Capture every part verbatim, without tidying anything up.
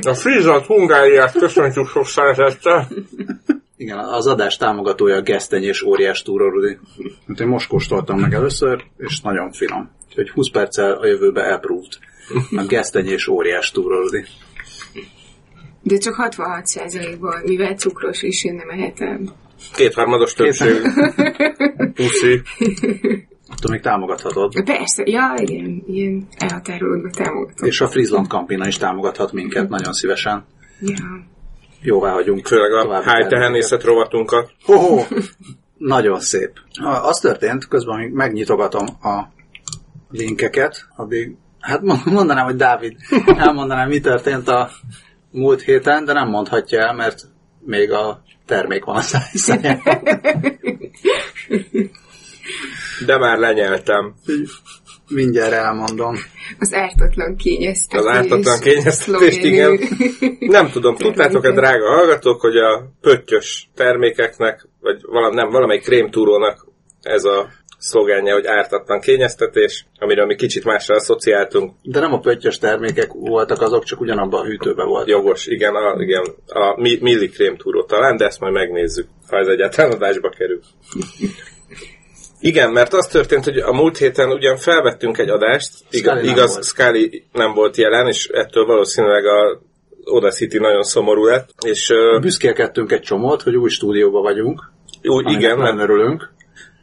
A Friesland Hungáriát köszöntjük sok szeretettel. Igen, az adás támogatója a Geszteny és Óriás Túrorudi. Hát én most kóstoltam meg először, és nagyon finom. Úgyhogy húsz perccel a jövőbe approved. A Geszteny és Óriás Túrorudi. De csak hatvanhat százalékból, mivel cukros is, én nem ehetem. Kétharmados többség. Puszi. Attól még támogathatod. Persze, ja, igen, ilyen elhatárolódva támogatom. És a Friesland Campina is támogathat minket, nagyon szívesen. Ja. Jóvá vagyunk. Főleg a hájtehenészet rovatunkat. Hoho! Nagyon szép. Az történt, közben megnyitogatom a linkeket, addig, hát mondanám, hogy Dávid, elmondanám, mi történt a múlt héten, de nem mondhatja el, mert még a termék van a szájszáján. De már lenyeltem. Mindjárt elmondom. Az ártatlan kényeztetés. Az ártatlan kényeztetés, igen. Nem tudom, tudtátok-e, drága hallgatók, hogy a pöttyös termékeknek, vagy valam, nem, valamelyik krémtúrónak ez a szlogánja, hogy ártatlan kényeztetés, amiről mi kicsit másra asszociáltunk. De nem a pöttyös termékek voltak azok, csak ugyanabban a hűtőben voltak. Jogos, igen, a, igen, a milli krémtúró talán, de ezt majd megnézzük, ha ez egyáltalán adásba kerül. Igen, mert az történt, hogy a múlt héten ugyan felvettünk egy adást, Scully igaz, nem Scully nem volt jelen, és ettől valószínűleg a Oda City nagyon szomorú lett. És büszkélkedtünk egy csomót, hogy új stúdióban vagyunk. Úgy, igen, nem örülünk.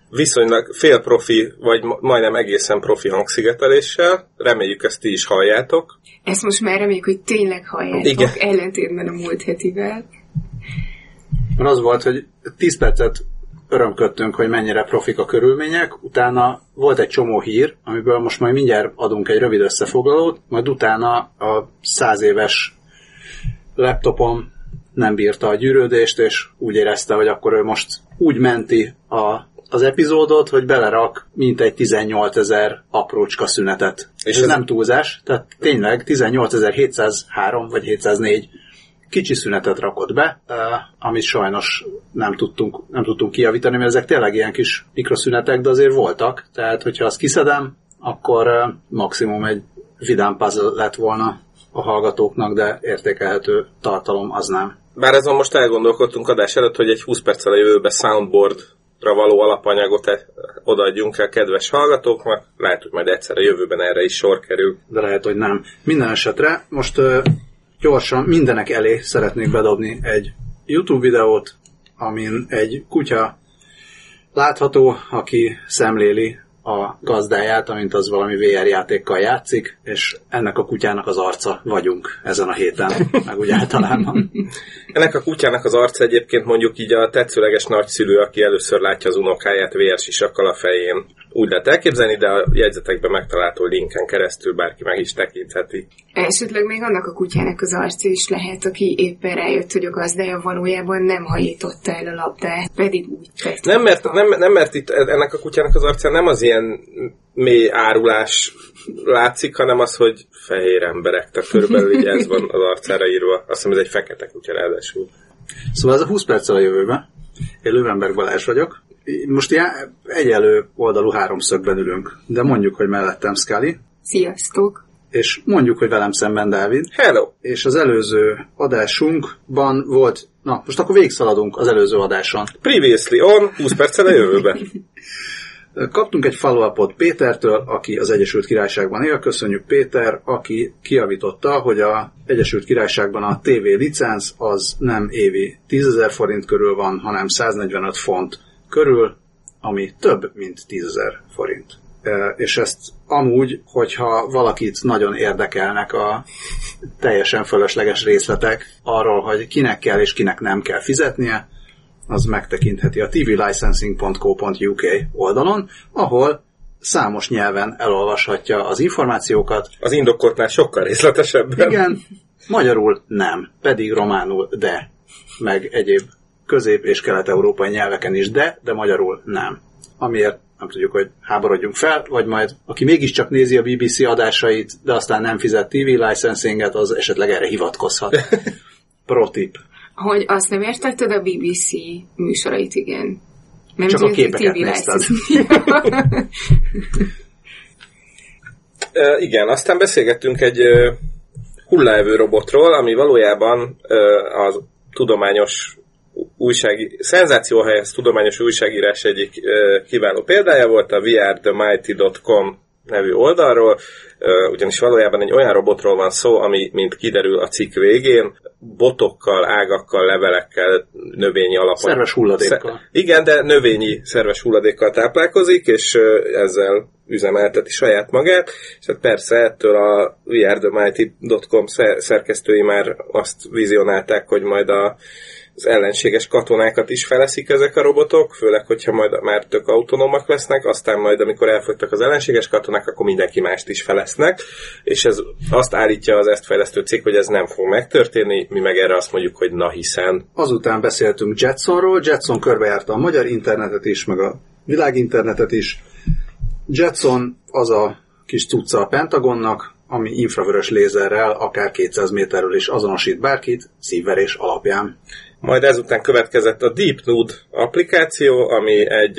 Viszonylag félprofi, vagy majdnem egészen profi hangszigeteléssel. Reméljük, ezt ti is halljátok. Ezt most már reméljük, hogy tényleg halljátok, igen. Ellentétben a múlt hetivel. Az volt, hogy tíz percet örömködtünk, hogy mennyire profik a körülmények, utána volt egy csomó hír, amiből most majd mindjárt adunk egy rövid összefoglalót, majd utána a száz éves laptopom nem bírta a gyűrődést, és úgy érezte, hogy akkor ő most úgy menti a, az epizódot, hogy belerak mintegy tizennyolcezer aprócska szünetet. És ez, ez nem túlzás, tehát tényleg tizennyolcezer-hétszázhárom vagy hétszáznégy kicsi szünetet rakott be, amit sajnos nem tudtunk, nem tudtunk kijavítani, mert ezek tényleg ilyen kis mikroszünetek, de azért voltak. Tehát, hogyha azt kiszedem, akkor maximum egy vidám puzzle lett volna a hallgatóknak, de értékelhető tartalom az nem. Bár azon most elgondolkodtunk adás előtt, hogy egy húsz perccel a jövőbe soundboardra való alapanyagot odaadjunk el kedves hallgatóknak. Lehet, hogy majd egyszer a jövőben erre is sor kerül. De lehet, hogy nem. Minden esetre most... Gyorsan mindenek elé szeretnék bedobni egy YouTube videót, amin egy kutya látható, aki szemléli a gazdáját, amint az valami vé er játékkal játszik, és ennek a kutyának az arca vagyunk ezen a héten, meg úgy általában. Ennek a kutyának az arca egyébként mondjuk így a tetszőleges nagyszülő, aki először látja az unokáját vé er sisakkal a fején. Úgy lehet elképzelni, de a jegyzetekben megtalálható linken keresztül bárki meg is tekintheti. Esetleg még annak a kutyának az arca is lehet, aki éppen rájött, hogy a gazdája valójában nem hajította el a labdát, pedig úgy tett. Nem, mert, nem, nem, mert itt ennek a kutyának az arca nem az ilyen mély árulás látszik, hanem az, hogy fehér emberek, tehát körülbelül így ez van az arcára írva. Azt hiszem, ez egy fekete kutya ráadásul. Szóval ez a húsz perc a jövőben. Én Lővenberg Balázs vagyok. Most ilyen egyelő oldalú háromszögben ülünk, de mondjuk, hogy mellettem Scully. Sziasztok! És mondjuk, hogy velem szemben Dávid. Hello! És az előző adásunkban volt... Na, most akkor végigszaladunk az előző adáson. Previously on, húsz perccel a jövőben. Kaptunk egy follow-upot Pétertől, aki az Egyesült Királyságban él. Köszönjük, Péter, aki kijavította, hogy az Egyesült Királyságban a té vé licenc az nem évi tízezer forint körül van, hanem száznegyvenöt font körül, ami több, mint tízezer forint. És ezt amúgy, hogyha valakit nagyon érdekelnek a teljesen fölösleges részletek arról, hogy kinek kell és kinek nem kell fizetnie, az megtekintheti a tvlicensing pont co pont uk oldalon, ahol számos nyelven elolvashatja az információkat. Az indokoltnál sokkal részletesebben. Igen, magyarul nem, pedig románul de, meg egyéb közép- és kelet-európai nyelveken is de, de magyarul nem. Amiért nem tudjuk, hogy háborodjunk fel, vagy majd aki mégiscsak nézi a bé bé cé adásait, de aztán nem fizet té vé licensinget, az esetleg erre hivatkozhat. Protip. Hogy azt nem értetted a bé bé cé műsorait, igen. Nem csak a képeket nézted. uh, igen, aztán beszélgettünk egy uh, hulláevő robotról, ami valójában az tudományos újság, szenzációhelyez tudományos újságírás egyik kiváló példája volt, a We Are The Mighty dot com nevű oldalról, ugyanis valójában egy olyan robotról van szó, ami, mint kiderül a cikk végén, botokkal, ágakkal, levelekkel, növényi alapon... Szerves hulladékkal. Szer- igen, de növényi szerves hulladékkal táplálkozik, és ezzel üzemelteti saját magát, és hát persze ettől a We Are The Mighty dot com szerkesztői már azt vizionálták, hogy majd a az ellenséges katonákat is feleszik ezek a robotok, főleg, hogyha majd már tök autonómak lesznek, aztán majd, amikor elfogytak az ellenséges katonák, akkor mindenki mást is felesznek, és ez azt állítja az ezt fejlesztő cég, hogy ez nem fog megtörténni, mi meg erre azt mondjuk, hogy na hiszen. Azután beszéltünk Jetsonról, Jetson körbejárta a magyar internetet is, meg a világinternetet is. Jetson az a kis cucca a Pentagonnak, ami infravörös lézerrel akár kétszáz méterről is azonosít bárkit szívverés alapján. Majd ezután következett a Deep Nude applikáció, ami egy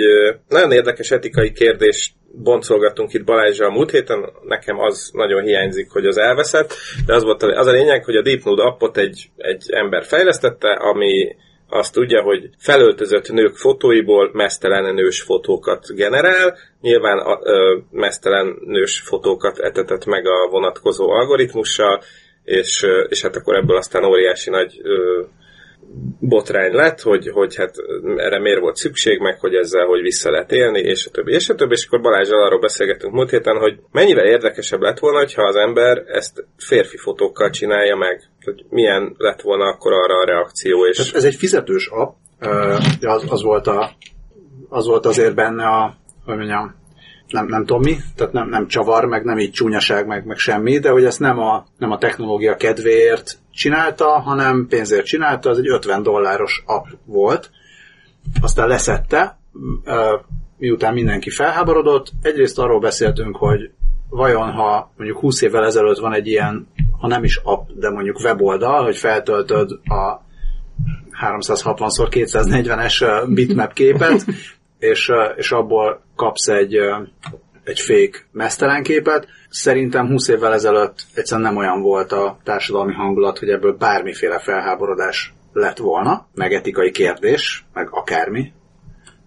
nagyon érdekes etikai kérdést boncolgattunk itt Balázsra a múlt héten, nekem az nagyon hiányzik, hogy az elveszett, de az volt az a lényeg, hogy a Deep Nude appot egy, egy ember fejlesztette, ami azt tudja, hogy felöltözött nők fotóiból meztelen nős fotókat generál, nyilván a, ö, meztelen nős fotókat etetett meg a vonatkozó algoritmussal, és, és hát akkor ebből aztán óriási nagy... Ö, botrány lett, hogy, hogy hát erre miért volt szükség, meg hogy ezzel hogy vissza lehet élni, és a többi, és a többi. És akkor Balázsral arról beszélgettünk múlt héten, hogy mennyivel érdekesebb lett volna, ha az ember ezt férfi fotókkal csinálja meg, hogy milyen lett volna akkor arra a reakció. És... Ez, ez egy fizetős app, az, az, volt a, az volt azért benne a, hogy mondjam, nem, nem tudom mi, tehát nem, nem csavar, meg nem így csúnyaság, meg, meg semmi, de hogy ezt nem a, nem a technológia kedvéért csinálta, hanem pénzért csinálta, az egy ötven dolláros app volt, aztán leszedte, miután mindenki felháborodott. Egyrészt arról beszéltünk, hogy vajon ha mondjuk húsz évvel ezelőtt van egy ilyen, ha nem is app, de mondjuk weboldal, hogy feltöltöd a háromszázhatvan szor kétszáznegyvenes bitmap képet, és, és abból kapsz egy, egy fake meztelen képet. Szerintem húsz évvel ezelőtt egyszerűen nem olyan volt a társadalmi hangulat, hogy ebből bármiféle felháborodás lett volna, meg etikai kérdés, meg akármi.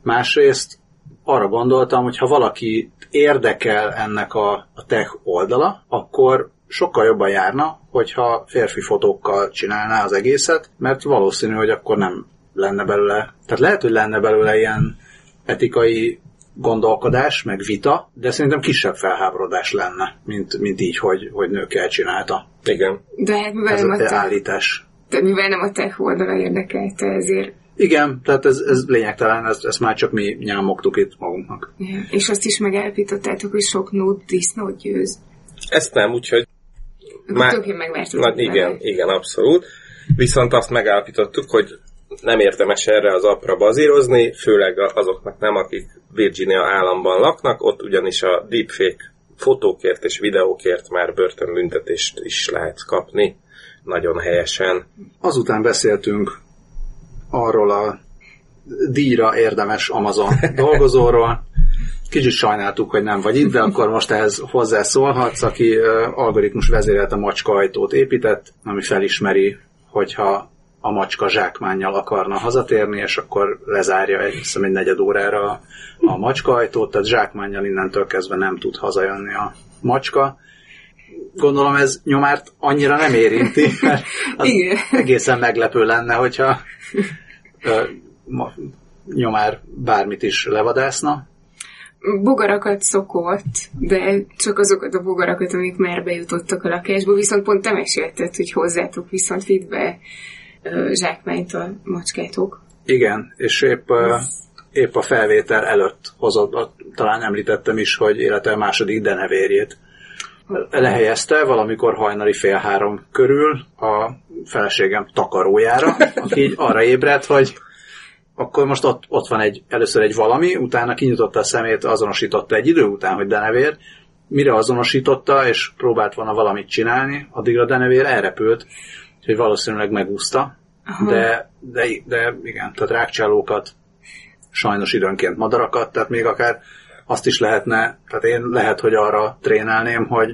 Másrészt arra gondoltam, hogy ha valaki érdekel ennek a, a tech oldala, akkor sokkal jobban járna, hogyha férfi fotókkal csinálná az egészet, mert valószínű, hogy akkor nem lenne belőle, tehát lehet, hogy lenne belőle ilyen etikai gondolkodás, meg vita, de szerintem kisebb felháborodás lenne, mint, mint így, hogy, hogy nőkkel csinálta. Igen. De hát mivel ez nem a te állítás. Te, mivel nem a tech oldala érdekelte, ezért... Igen, tehát ez, ez lényegtelen, ezt, ezt már csak mi nyámogtuk itt magunknak. Ja, és azt is megállapítottátok, hogy sok nód disznót győz. Ezt nem, úgyhogy... Már... Tökény megvártatok. Igen, igen, abszolút. Viszont azt megállapítottuk, hogy nem érdemes erre az appra bazírozni, főleg azoknak nem, akik Virginia államban laknak, ott ugyanis a deepfake fotókért és videókért már börtönbüntetést is lehet kapni, nagyon helyesen. Azután beszéltünk arról a díjra érdemes Amazon dolgozóról. Kicsit sajnáltuk, hogy nem vagy itt, de akkor most ehhez hozzászólhatsz, aki algoritmus vezérelt a macskaajtót épített, ami felismeri, hogyha a macska zsákmánnyal akarna hazatérni, és akkor lezárja egy, hiszem, egy negyed órára a macskaajtót, tehát zsákmánnyal innentől kezdve nem tud hazajönni a macska. Gondolom ez nyomárt annyira nem érinti, mert az egészen meglepő lenne, hogyha ö, ma, nyomár bármit is levadászna. Bogarakat szokott, de csak azokat a bogarakat, amik már bejutottak a lakásba, viszont pont te mesélted, hogy hozzátok viszont vidd be zsákmányt a macskátok. Igen, és épp, épp a felvétel előtt hozott, talán említettem is, hogy élete második denevérjét lehelyezte valamikor hajnali fél három körül a feleségem takarójára, aki így arra ébredt, hogy akkor most ott, ott van egy, először egy valami, utána kinyitotta a szemét, azonosította egy idő után, hogy denevér, mire azonosította, és próbált volna valamit csinálni, addigra a denevér elrepült, úgyhogy valószínűleg megúszta, de, de, de igen, tehát rákcsálókat, sajnos időnként madarakat, tehát még akár azt is lehetne, tehát én lehet, hogy arra trénálném, hogy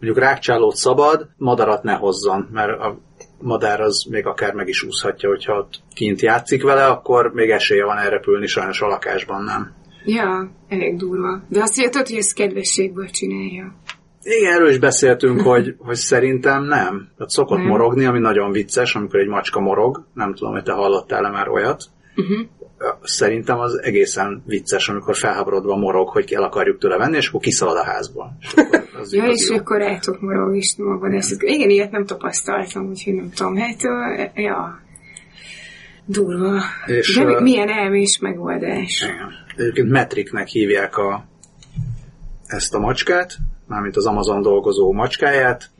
mondjuk rákcsálót szabad, madarat ne hozzon, mert a madár az még akár meg is úszhatja, hogyha ott kint játszik vele, akkor még esélye van elrepülni, sajnos a lakásban nem. Ja, elég durva. De azt jötted, hogy ezt kedvességből csinálja. Igen, erről is beszéltünk, hogy, hogy szerintem nem. Tehát szokott nem. morogni, ami nagyon vicces, amikor egy macska morog. Nem tudom, hogy te hallottál-e már olyat. Uh-huh. Szerintem az egészen vicces, amikor felháborodva morog, hogy el akarjuk tőle venni, és akkor kiszalad a házból. És az ja, és jó. Akkor eltok morog is magad. Igen, ilyet nem tapasztaltam, úgyhogy nem tudom. Hát, ja, durva. És de uh, milyen elmés megoldás. Igen. Egyébként Metriknek hívják a, ezt a macskát, mármint az Amazon dolgozó macskáját,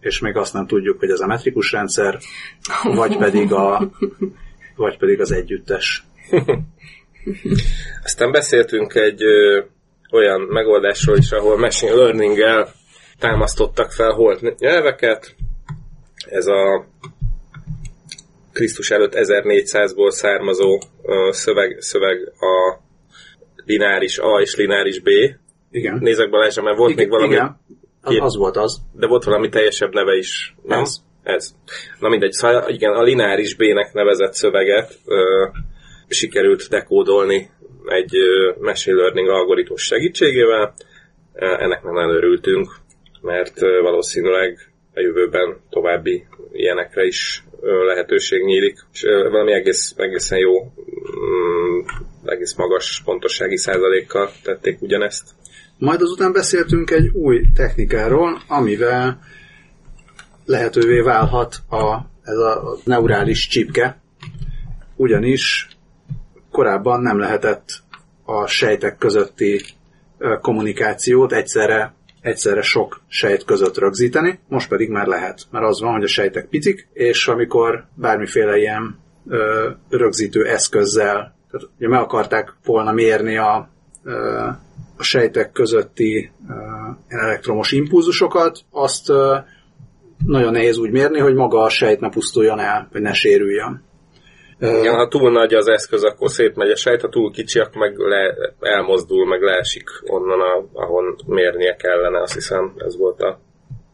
és még azt nem tudjuk, hogy ez a metrikus rendszer, vagy pedig, a, vagy pedig az együttes. Aztán beszéltünk egy ö, olyan megoldásról is, ahol machine learning-gel támasztottak fel holt nyelveket. Ez a Krisztus előtt ezernégyszázból származó ö, szöveg, szöveg a lineáris A és lineáris B. Igen. Nézek Balázsra, mert volt igen, még valami... Igen, az, az volt az. De volt valami teljesebb neve is. Nem? Ez. Ez. Na mindegy, szóval igen, a lineáris B-nek nevezett szöveget ö, sikerült dekódolni egy ö, machine learning algoritmus segítségével. Ennek nem nagyon örültünk, mert ö, valószínűleg a jövőben további ilyenekre is ö, lehetőség nyílik. És ö, valami egész, egészen jó, m- egész magas pontossági százalékkal tették ugyanezt. Majd azután beszéltünk egy új technikáról, amivel lehetővé válhat a, ez a neurális csipke, ugyanis korábban nem lehetett a sejtek közötti kommunikációt egyszerre, egyszerre sok sejt között rögzíteni, most pedig már lehet, mert az van, hogy a sejtek picik, és amikor bármiféle ilyen ö, rögzítő eszközzel, tehát ugye meg akarták volna mérni a ö, a sejtek közötti uh, elektromos impulzusokat, azt uh, nagyon nehéz úgy mérni, hogy maga a sejt ne pusztuljon el, vagy ne sérüljön. Igen, uh, ha túl nagy az eszköz, akkor szétmegy a sejt, ha túl kicsi, akkor meg le, elmozdul, meg leesik onnan, a, ahon mérnie kellene, azt hiszem, ez volt a...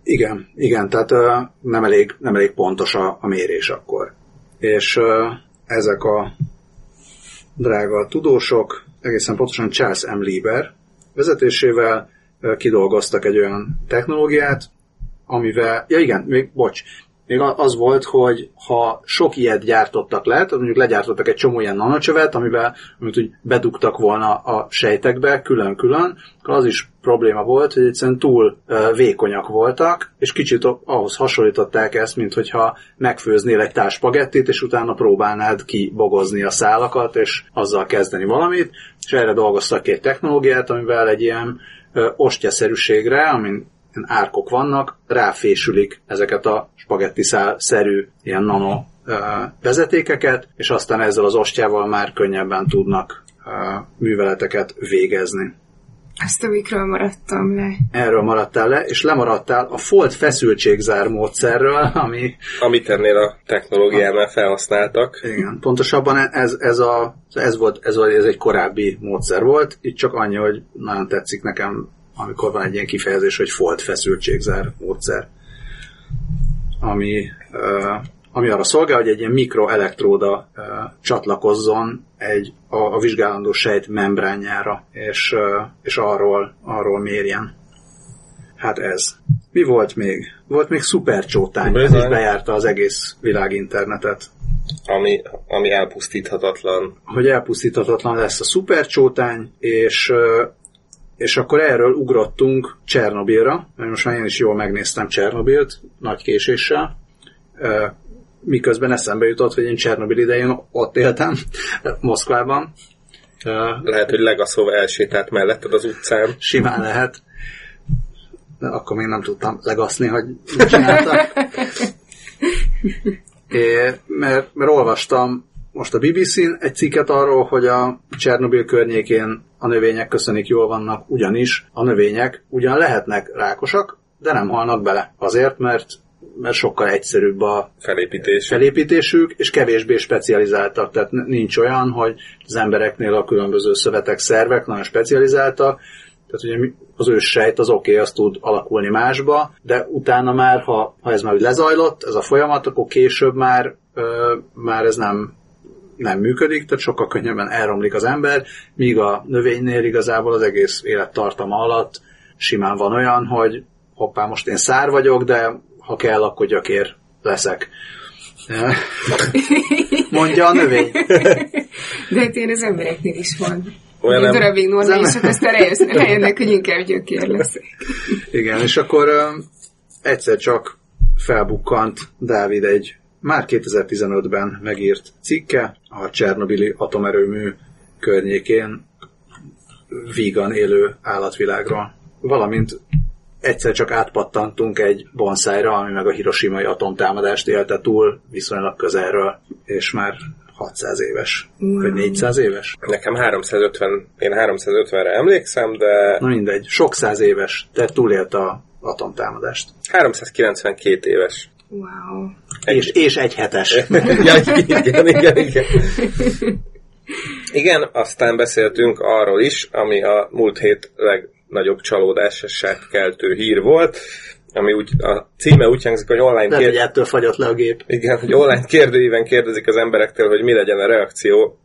Igen, igen, tehát uh, nem, elég, nem elég pontos a, a mérés akkor. És uh, ezek a drága tudósok, egészen pontosan Charles M. Lieber vezetésével kidolgoztak egy olyan technológiát, amivel, ja igen, még, bocs, még az volt, hogy ha sok ilyet gyártottak le, mondjuk legyártottak egy csomó ilyen nanocsövet, amivel amit úgy bedugtak volna a sejtekbe külön-külön, akkor az is probléma volt, hogy egyszerűen túl vékonyak voltak, és kicsit ahhoz hasonlították ezt, mint hogyha megfőznél egy tál spagettit, és utána próbálnád kibogozni a szálakat, és azzal kezdeni valamit, és erre dolgoztak két technológiát, amivel egy ilyen ostyaszerűségre, amin árkok vannak, ráfésülik ezeket a spagetti szál-szerű ilyen nano ö, vezetékeket, és aztán ezzel az ostyával már könnyebben tudnak ö, műveleteket végezni. Ezt a mikről maradtam le? Erről maradtál le, és lemaradtál a fold feszültségzár módszerről, ami... Amit ennél a technológiánál felhasználtak. Igen, pontosabban ez, ez, a, ez, volt, ez, a, ez egy korábbi módszer volt, itt csak annyi, hogy nagyon tetszik nekem, amikor van egy ilyen kifejezés, hogy fold feszültségzár módszer, ami, ami arra szolgál, hogy egy ilyen mikroelektróda csatlakozzon egy, a, a vizsgálandó sejt membránjára, és, és arról, arról mérjen. Hát ez. Mi volt még? Volt még szupercsótány, ez is bejárta az egész világ internetet. Ami, ami elpusztíthatatlan. Hogy elpusztíthatatlan lesz a szupercsótány, és... És akkor erről ugrottunk Csernobilra, mert most már én is jól megnéztem Csernobilt, nagy késéssel, miközben eszembe jutott, hogy én Csernobil idején ott éltem, Moszkvában. Lehet, hogy Legaszov elsétált melletted az utcán. Simán lehet. De akkor még nem tudtam legaszni, hogy mit csináltak. É, mert, mert olvastam most a bé bé cén egy cikket arról, hogy a Csernobil környékén a növények köszönik jól vannak, ugyanis a növények ugyan lehetnek rákosak, de nem halnak bele. Azért, mert, mert sokkal egyszerűbb a felépítés. felépítésük, és kevésbé specializáltak. Tehát nincs olyan, hogy az embereknél a különböző szövetek, szervek nagyon specializáltak, Tehát ugye az őssejt az oké, okay, az tud alakulni másba, de utána már, ha, ha ez már úgy lezajlott, ez a folyamat, akkor később már, ö, már ez nem, nem működik, tehát sokkal könnyebben elromlik az ember, míg a növénynél igazából az egész élettartama alatt simán van olyan, hogy hoppá, most én szár vagyok, de ha kell, akkor gyakér leszek. Mondja a növény. De hát én az embereknél is van. Olyan egy darabig normális, nem... és akkor aztán eljönnek, hogy inkább gyökér leszek. Igen, és akkor um, egyszer csak felbukkant Dávid egy már kétezer-tizenötben megírt cikke a Csernobili atomerőmű környékén vígan élő állatvilágról. Valamint egyszer csak átpattantunk egy bonszájra, ami meg a hiroshimai atomtámadást élte túl viszonylag közelről, és már hatszáz éves, wow. Vagy négyszáz éves. Nekem háromszázötven, én háromszázötvenre emlékszem, de... Na mindegy, sok száz éves, de túlélte a atomtámadást. háromszázkilencvenkét éves. Wow. Egy... És, és egy hetes. Ja, igen, igen, igen. Igen, aztán beszéltünk arról is, ami a múlt hét legnagyobb csalódását keltő hír volt, ami úgy, a címe úgy hangzik, hogy online... Lehet, kérd... hogy ettől fagyott le a gép. Igen, hogy online kérdőíven kérdezik az emberektől, hogy mi legyen a reakció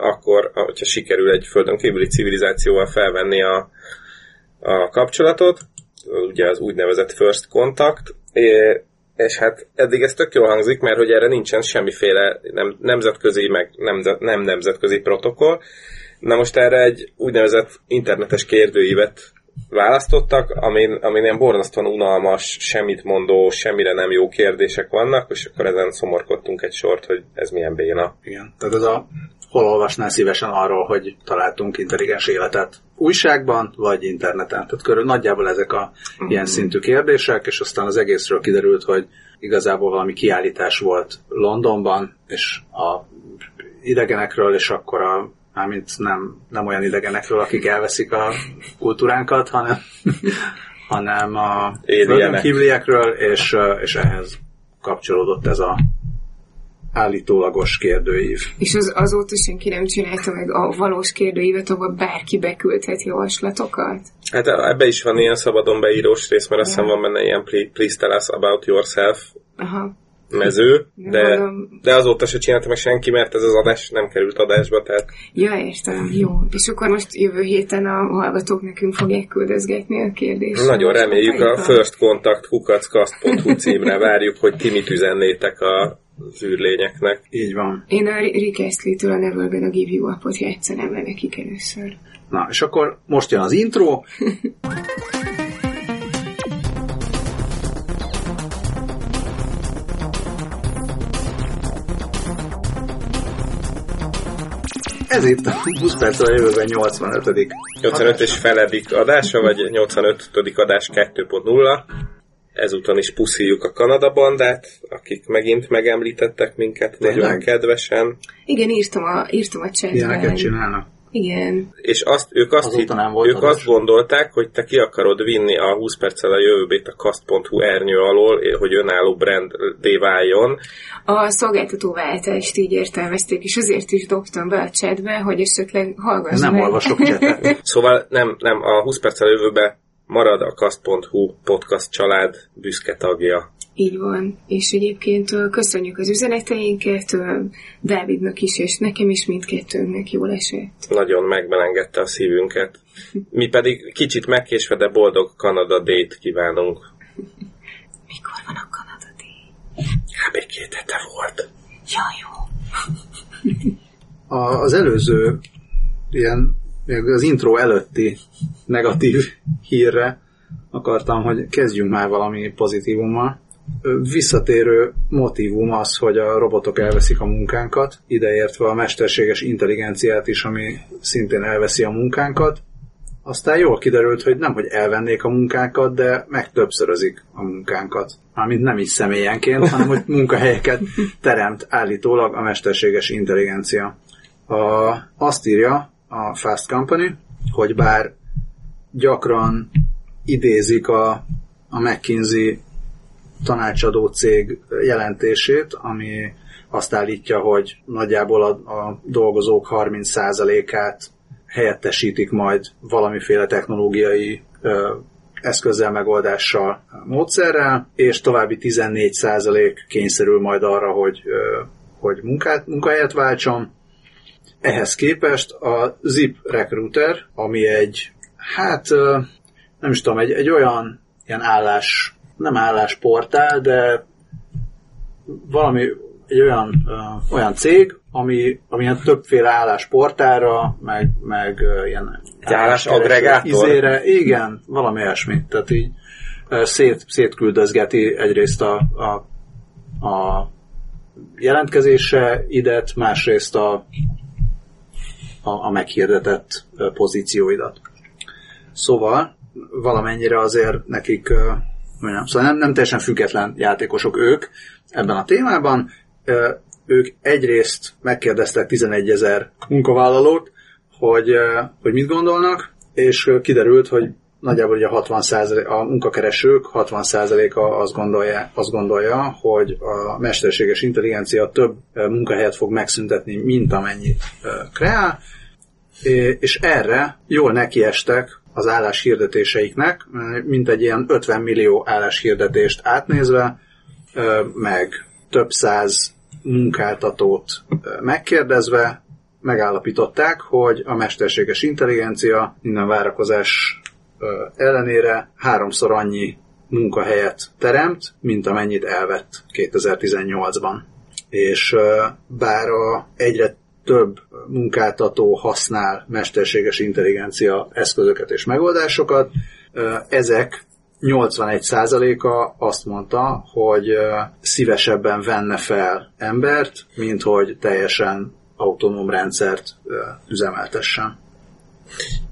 akkor, hogyha sikerül egy földön kívüli civilizációval felvenni a, a kapcsolatot, ugye az úgynevezett first contact, és hát eddig ez tök jól hangzik, mert hogy erre nincsen semmiféle nem, nemzetközi, meg nemzet, nem nemzetközi protokoll. Na most erre egy úgynevezett internetes kérdőívet választottak, amin, amin ilyen borzasztóan unalmas, semmit mondó, semmire nem jó kérdések vannak, és akkor ezen szomorkodtunk egy sort, hogy ez milyen béna. Igen, tehát ez a hol olvasnál szívesen arról, hogy találtunk intelligens életet újságban, vagy interneten. Tehát körülbelül nagyjából ezek a mm-hmm. ilyen szintű kérdések, és aztán az egészről kiderült, hogy igazából valami kiállítás volt Londonban, és a idegenekről, és akkor a mármint nem, nem olyan idegenekről, akik elveszik a kultúránkat, hanem, hanem a földönkívüliekről, és, és ehhez kapcsolódott ez a állítólagos kérdőív. És az, azóta senki nem csinálta meg a valós kérdőívet, ahol bárki beküldhet javaslatokat? Hát ebbe is van ilyen szabadon beírós rész, mert azt hiszem van benne ilyen please tell us about yourself. Aha. mező, de, de azóta se csinálta meg senki, mert ez az adás nem került adásba, tehát... Ja, értem, jó. És akkor most jövő héten a hallgatók nekünk fogják küldözgetni a kérdést. Nagyon reméljük, a firstcontact kukac kast.hu címre várjuk, hogy ti mit üzennétek a űrlényeknek. Így van. Én a Rick Astley-től a Never Gonna Give You Up-ot játszanem le nekik először. Na, és akkor most jön az intro... Ez itt a húsz percről jövőben nyolcvanötödik nyolcvanöt és feledik adása, vagy nyolcvanötödik adás kettő pont nulla. Ezúton is puszíjuk a Kanada bandát, akik megint megemlítettek minket Tényleg? Nagyon kedvesen. Igen, írtam a, írtam a chatben. Ilyeneket csinálnak. Igen. És azt, ők, azt, hit, ők azt gondolták, hogy te ki akarod vinni a húsz perccel a jövőbét a kast.hu ernyő alól, hogy önálló brandé váljon. A szolgáltatóváltást így értelmezték, és azért is dobtam be a chatbe, hogy esetleg hallgass Nem meg. Olvasok chatet. Szóval nem, nem, a húsz perccel a jövőbe marad a kast.hu podcast család büszke tagja. Így van, és egyébként köszönjük az üzeneteinket, Dávidnak is, és nekem is mindkettőnknek jól esett. Nagyon megmelengedte a szívünket. Mi pedig kicsit megkésve, de boldog Kanada Day-t kívánunk. Mikor van a Kanada Day? Kb. Két hete volt. Ja, jó. A, az előző, ilyen, az intro előtti negatív hírre akartam, hogy kezdjünk már valami pozitívummal. Visszatérő motívum az, hogy a robotok elveszik a munkánkat, ideértve a mesterséges intelligenciát is, ami szintén elveszi a munkánkat. Aztán jól kiderült, hogy nem, hogy elvennék a munkánkat, de megtöbbszörözik a munkánkat. Mármint nem így személyenként, hanem hogy munkahelyeket teremt állítólag a mesterséges intelligencia. A, azt írja a Fast Company, hogy bár gyakran idézik a, a McKinsey tanácsadó cég jelentését, ami azt állítja, hogy nagyjából a, a dolgozók harminc százalékát helyettesítik majd valamiféle technológiai ö, eszközzel, megoldással, módszerrel, és további tizennégy százalék kényszerül majd arra, hogy, ö, hogy munkát, munkahelyet váltson. Ehhez képest a Zip Recruiter, ami egy, hát ö, nem is tudom, egy, egy olyan ilyen állás, nem állásportál, de valami egy olyan, ö, olyan cég, ami, ami ilyen többféle állásportára, meg, meg ilyen állásaggregátor izére, igen, valami ilyesmit, tehát így szét, szétküldözgeti egyrészt a, a, a jelentkezése idet, másrészt a, a, a meghirdetett pozícióidat. Szóval valamennyire azért nekik mondjam, szóval nem, nem teljesen független játékosok ők ebben a témában. Ők egyrészt megkérdeztek tizenegyezer munkavállalót, hogy, hogy mit gondolnak, és kiderült, hogy nagyjából ugye hatvan százalék, a munkakeresők hatvan százaléka azt gondolja, azt gondolja, hogy a mesterséges intelligencia több munkahelyet fog megszüntetni, mint amennyit kreál, és erre jól nekiestek az álláshirdetéseiknek, mint egy ilyen ötven millió álláshirdetést átnézve, meg több száz munkáltatót megkérdezve megállapították, hogy a mesterséges intelligencia minden várakozás ellenére háromszor annyi munkahelyet teremt, mint amennyit elvett kétezer-tizennyolcban. És bár a egyre több munkáltató használ mesterséges intelligencia eszközöket és megoldásokat, ezek nyolcvanegy százaléka azt mondta, hogy szívesebben venne fel embert, mint hogy teljesen autonóm rendszert üzemeltessen.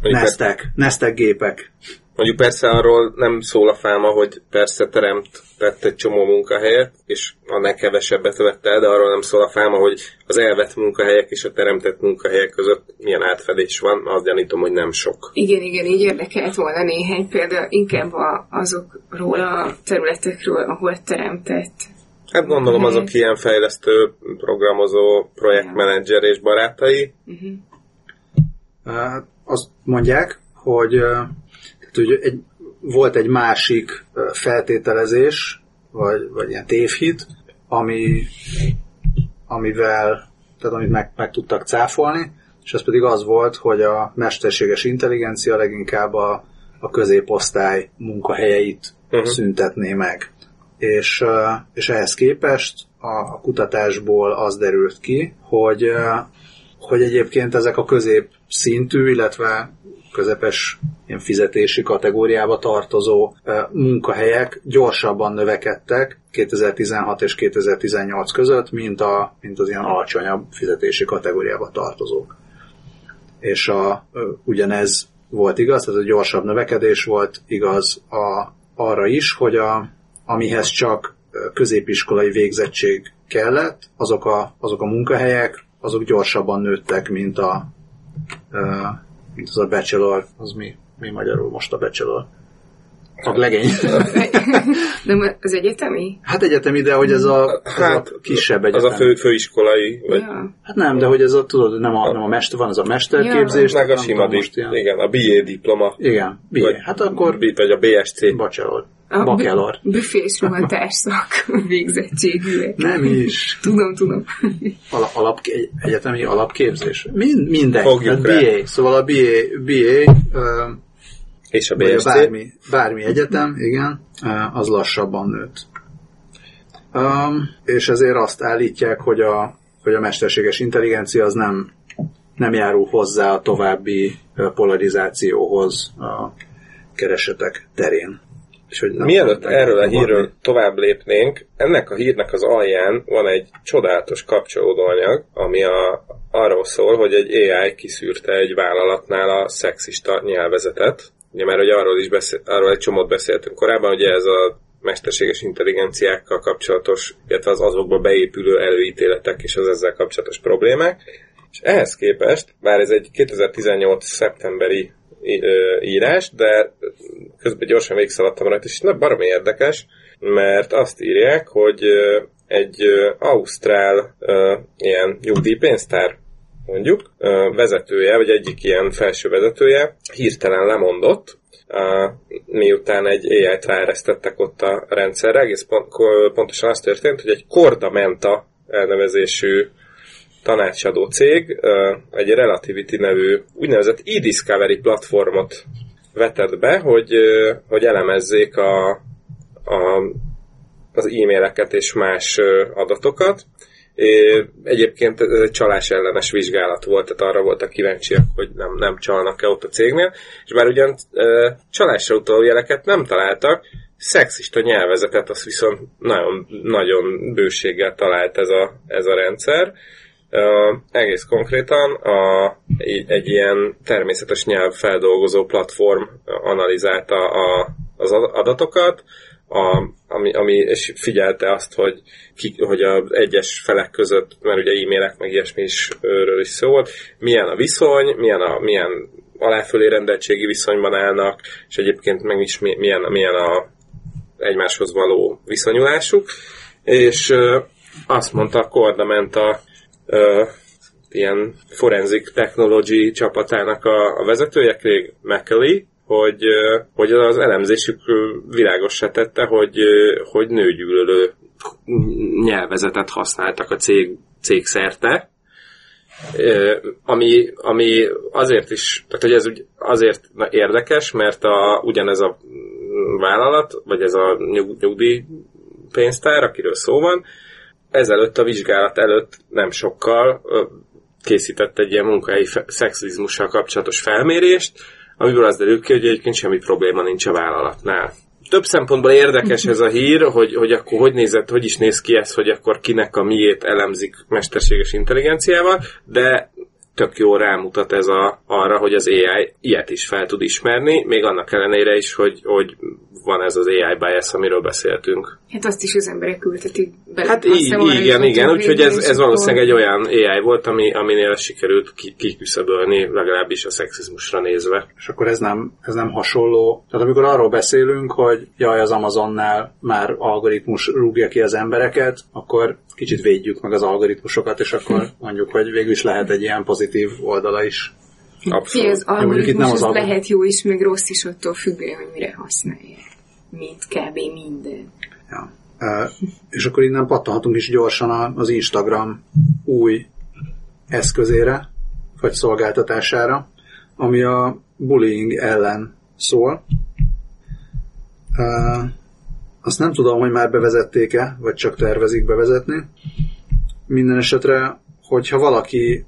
Neztek, neztek gépek. Mondjuk persze arról nem szól a fáma, hogy persze teremtett egy csomó munkahelyet, és annál kevesebbet vett el, de arról nem szól a fáma, hogy az elvett munkahelyek és a teremtett munkahelyek között milyen átfedés van, azt gyanítom, hogy nem sok. Igen, igen, így érdekelt volna néhány példa, inkább azokról a területekről, ahol teremtett. Hát gondolom azok ilyen fejlesztő, programozó, projektmenedzser és barátai. Uh-huh. Azt mondják, hogy... Ugye egy, volt egy másik feltételezés, vagy, vagy ilyen tévhit, ami, amivel, tehát amit meg, meg tudtak cáfolni, és ez pedig az volt, hogy a mesterséges intelligencia leginkább a, a középosztály munkahelyeit uh-huh. szüntetné meg. És, és ehhez képest a, a kutatásból az derült ki, hogy, hogy egyébként ezek a középszintű, illetve közepes ilyen fizetési kategóriába tartozó munkahelyek gyorsabban növekedtek kétezer-tizenhat és kétezer-tizennyolc között, mint, a, mint az ilyen alacsonyabb fizetési kategóriába tartozók. És a, ugyanez volt igaz, tehát a gyorsabb növekedés volt igaz a, arra is, hogy a, amihez csak középiskolai végzettség kellett, azok a, azok a munkahelyek, azok gyorsabban nőttek, mint a mint az a bachelor, az mi, mi magyarul most a bachelor? A legény. De az egyetemi? Hát egyetemi, de hogy ez a, ez hát, a kisebb egyetemi. Az a fő, főiskolai? Vagy... Ja. Hát nem, de hogy ez a, tudod, nem a, nem a mester, van ez a mesterképzés. Ja. Meg a sima diploma. Igen, a bé á diploma. Igen, bé á. Vagy, hát akkor... Vagy a bé es cé. Bachelor. A Bakelor. Büfés rohantás szak végzettségű. Nem is. Tudom, tudom. Al- alap, egyetemi alapképzés. Mind, mindegy. Fogjuk rá. bé á. Szóval a bé á, bé á uh, és a bé es cé. Bármi, bármi egyetem, igen, uh, az lassabban nőtt. Um, és ezért azt állítják, hogy a, hogy a mesterséges intelligencia az nem, nem járul hozzá a további uh, polarizációhoz a keresetek terén. Mielőtt erről a hírről tovább lépnénk, ennek a hírnek az alján van egy csodálatos kapcsolódóanyag, ami a, arról szól, hogy egy á i kiszűrte egy vállalatnál a szexista nyelvezetet. Ugye már hogy arról is beszél, arról egy csomót beszéltünk korábban, ugye ez a mesterséges intelligenciákkal kapcsolatos, illetve az azokba beépülő előítéletek és az ezzel kapcsolatos problémák. És ehhez képest, bár ez egy kétezer-tizennyolc szeptemberi írás, de közben gyorsan végigszaladtam rajta, és nem baromi érdekes, mert azt írják, hogy egy ausztrál ilyen nyugdíjpénztár mondjuk, vezetője, vagy egyik ilyen felső vezetője hirtelen lemondott, miután egy éjjel ráeresztettek ott a rendszerre. Egész pontosan az történt, hogy egy Cordamenta elnevezésű tanácsadó cég egy Relativity nevű úgynevezett e-discovery platformot vetett be, hogy, hogy elemezzék a, a, az e-maileket és más adatokat. É, egyébként ez egy csalás ellenes vizsgálat volt, tehát arra voltak kíváncsiak, hogy nem, nem csalnak-e ott a cégnél, és bár ugyan e, csalásra utaló jeleket nem találtak, szexista nyelvezetet azt viszont nagyon, nagyon bőséggel talált ez a, ez a rendszer. E, egész konkrétan a, egy ilyen természetes nyelvfeldolgozó platform analizálta a, az adatokat, A, ami, ami, és figyelte azt, hogy, ki, hogy az egyes felek között, mert ugye e-mailek meg ilyesmi is, őről is szó volt, milyen a viszony, milyen, a, milyen aláfölé rendeltségi viszonyban állnak, és egyébként meg is milyen, milyen a egymáshoz való viszonyulásuk, és ö, azt mondta a Cordamenta ö, ilyen forensic technology csapatának a, a vezetője, Craig Macaulay, Hogy, hogy az elemzésük világossá tette, hogy, hogy nőgyűlölő nyelvezetet használtak a cég, cég szerte, ami, ami azért is, tehát hogy ez azért érdekes, mert a, ugyanez a vállalat, vagy ez a nyug, nyugdíjpénztár, akiről szó van, ezelőtt a vizsgálat előtt nem sokkal készített egy ilyen munkahelyi szexizmussal kapcsolatos felmérést, amiből az derül ki, hogy egyébként semmi probléma nincs a vállalatnál. Több szempontból érdekes ez a hír, hogy, hogy akkor hogy nézett, hogy is néz ki ez, hogy akkor kinek a miét elemzik mesterséges intelligenciával, de tök jó rámutat ez a, arra, hogy az á i ilyet is fel tud ismerni, még annak ellenére is, hogy, hogy van ez az á i bias, amiről beszéltünk. Hát azt is az emberek ültetik bele. Hát így, igen, igen, úgyhogy ez, ez valószínűleg egy olyan á i volt, ami, aminél sikerült kiküszöbölni, legalábbis a szexizmusra nézve. És akkor ez nem, ez nem hasonló. Tehát amikor arról beszélünk, hogy jaj, az Amazonnál már algoritmus rúgja ki az embereket, akkor kicsit védjük meg az algoritmusokat, és akkor mondjuk, hogy végül is lehet egy ilyen pozitív oldala is. Abszolút. Az algoritmus az lehet jó is, meg rossz is, attól függően, hogy mire használják. Mint kb. Minden. Ja. E, és akkor innen pattanhatunk is gyorsan az Instagram új eszközére, vagy szolgáltatására, ami a bullying ellen szól. E, azt nem tudom, hogy már bevezették-e, vagy csak tervezik bevezetni. Minden esetre, hogyha valaki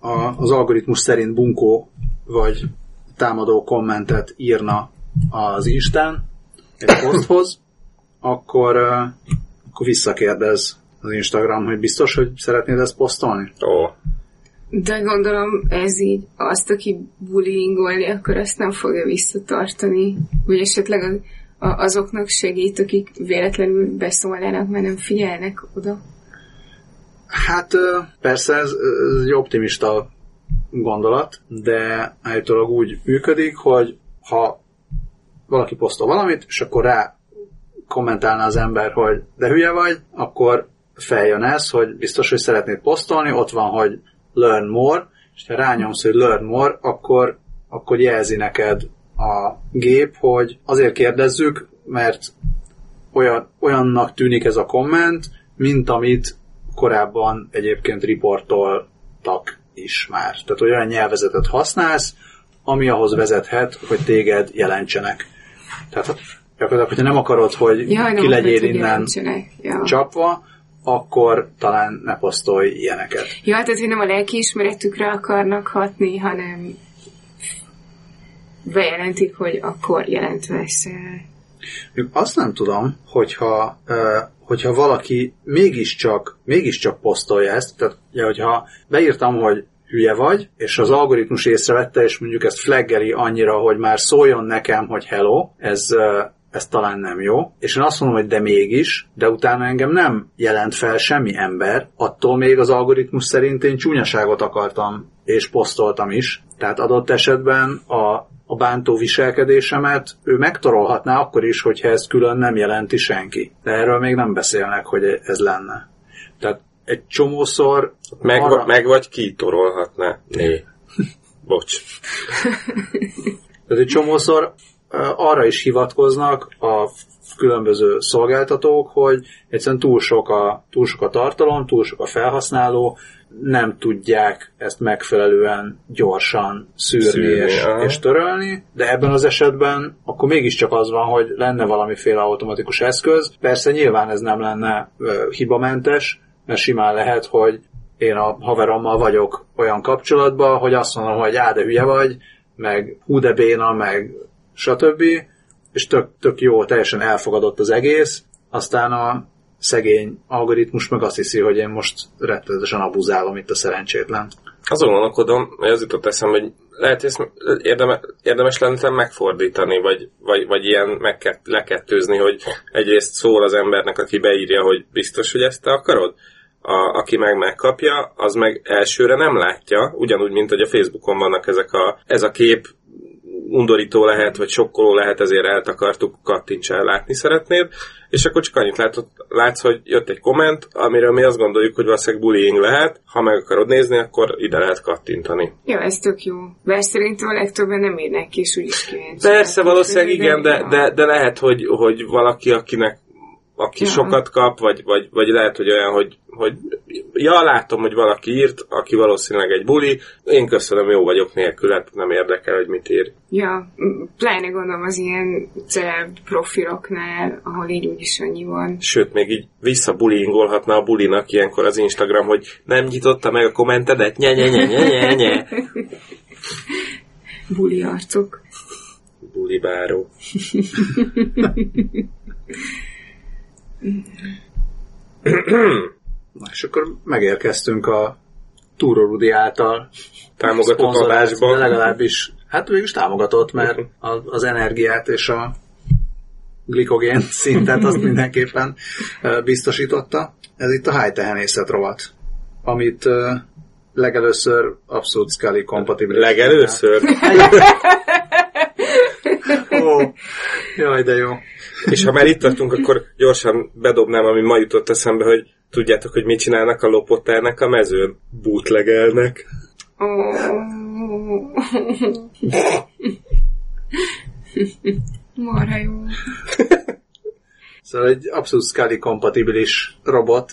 a, az algoritmus szerint bunkó vagy támadó kommentet írna az Instán egy poszthoz, akkor, akkor visszakérdez az Instagram, hogy biztos, hogy szeretnéd ezt posztolni? Ó. De gondolom ez így, azt, aki bullyingolni, akkor azt nem fogja visszatartani. Vagy esetleg az, a, azoknak segít, akik véletlenül beszólnának, mert nem figyelnek oda. Hát persze ez, ez egy optimista gondolat, de állítólag úgy működik, hogy ha valaki posztol valamit, és akkor rá kommentálna az ember, hogy de hülye vagy, akkor feljön ez, hogy biztos, hogy szeretnéd posztolni, ott van, hogy learn more, és ha rányomsz, hogy learn more, akkor, akkor jelzi neked a gép, hogy azért kérdezzük, mert olyan, olyannak tűnik ez a komment, mint amit korábban egyébként riportoltak is már. Tehát olyan nyelvezetet használsz, ami ahhoz vezethet, hogy téged jelentsenek. Tehát gyakorlatilag, hogyha nem akarod, hogy ja, ki legyél innen ja. csapva, akkor talán ne posztolj ilyeneket. Ja, tehát, hogy nem a lelkiismeretükre akarnak hatni, hanem bejelentik, hogy akkor jelentveszel. Azt nem tudom, hogyha, hogyha valaki mégiscsak, mégiscsak posztolja ezt, tehát hogyha beírtam, hogy hülye vagy, és az algoritmus észrevette, és mondjuk ezt flaggeli annyira, hogy már szóljon nekem, hogy hello, ez, ez talán nem jó. És én azt mondom, hogy de mégis, de utána engem nem jelent fel semmi ember, attól még az algoritmus szerint én csúnyaságot akartam, és posztoltam is. Tehát adott esetben a, a bántó viselkedésemet ő megtorolhatná akkor is, hogyha ezt külön nem jelenti senki. De erről még nem beszélnek, hogy ez lenne. Tehát egy csomószor meg, arra... meg vagy kitorolhatná. Né. Bocs. Tehát egy csomószor arra is hivatkoznak a különböző szolgáltatók, hogy egyszerűen túl sok a, túl sok a tartalom, túl sok a felhasználó, nem tudják ezt megfelelően gyorsan szűrni, szűrni és, és törölni, de ebben az esetben akkor mégiscsak az van, hogy lenne valamiféle automatikus eszköz. Persze nyilván ez nem lenne ö, hibamentes, mert simán lehet, hogy én a haverommal vagyok olyan kapcsolatban, hogy azt mondom, hogy á, de hülye vagy, meg hú, de béna, meg stb. És tök, tök jó, teljesen elfogadott az egész, aztán a szegény algoritmus meg azt hiszi, hogy én most rettenetesen abuzálom itt a szerencsétlen. Azon gondolkodom, hogy az jutott eszembe, hogy lehet, hogy érdeme, érdemes lenne megfordítani, vagy, vagy, vagy ilyen megke, lekettőzni, hogy egyrészt szól az embernek, aki beírja, hogy biztos, hogy ezt te akarod? A, aki meg megkapja, az meg elsőre nem látja, ugyanúgy, mint hogy a Facebookon vannak ezek a, ez a kép undorító lehet, vagy sokkoló lehet, ezért eltakartuk, kattintsál, látni szeretnéd, és akkor csak annyit látott, látsz, hogy jött egy komment, amiről mi azt gondoljuk, hogy valószínűleg bullying lehet, ha meg akarod nézni, akkor ide lehet kattintani. Jó, ez tök jó. Bár szerintem a legtöbben nem érnek ki, és úgyis kíváncsi. Persze, valószínűleg igen, de, de, de lehet, hogy, hogy valaki, akinek aki ja. sokat kap, vagy, vagy, vagy lehet, hogy olyan, hogy, hogy ja, látom, hogy valaki írt, aki valószínűleg egy buli, én köszönöm, jó vagyok nélkül, hát nem érdekel, hogy mit ír. Ja, pláne gondolom az ilyen celeb profiloknál, ahol így úgyis annyi van. Sőt, még így visszabullyingolhatna a bulinak ilyenkor az Instagram, hogy nem nyitotta meg a kommentedet, nye, nye, nye, nye, nye, nye. Buli arcok. Buli báró. Na, és akkor megérkeztünk a Túrorudi által támogatott adásba. Legalábbis, hát végülis támogatott, mert az energiát és a glikogén szintet azt mindenképpen biztosította. Ez itt a high-tehenészet rovat, amit legelőször abszolút Scully kompatibilis. Legelőször? Oh, jaj, de jó. És ha már itt tartunk, akkor gyorsan bedobnám, ami ma jutott eszembe, hogy tudjátok, hogy mit csinálnak a lopotternek a mezőn? Bootlegelnek. Marha jó. Szóval egy abszolút Scully kompatibilis robot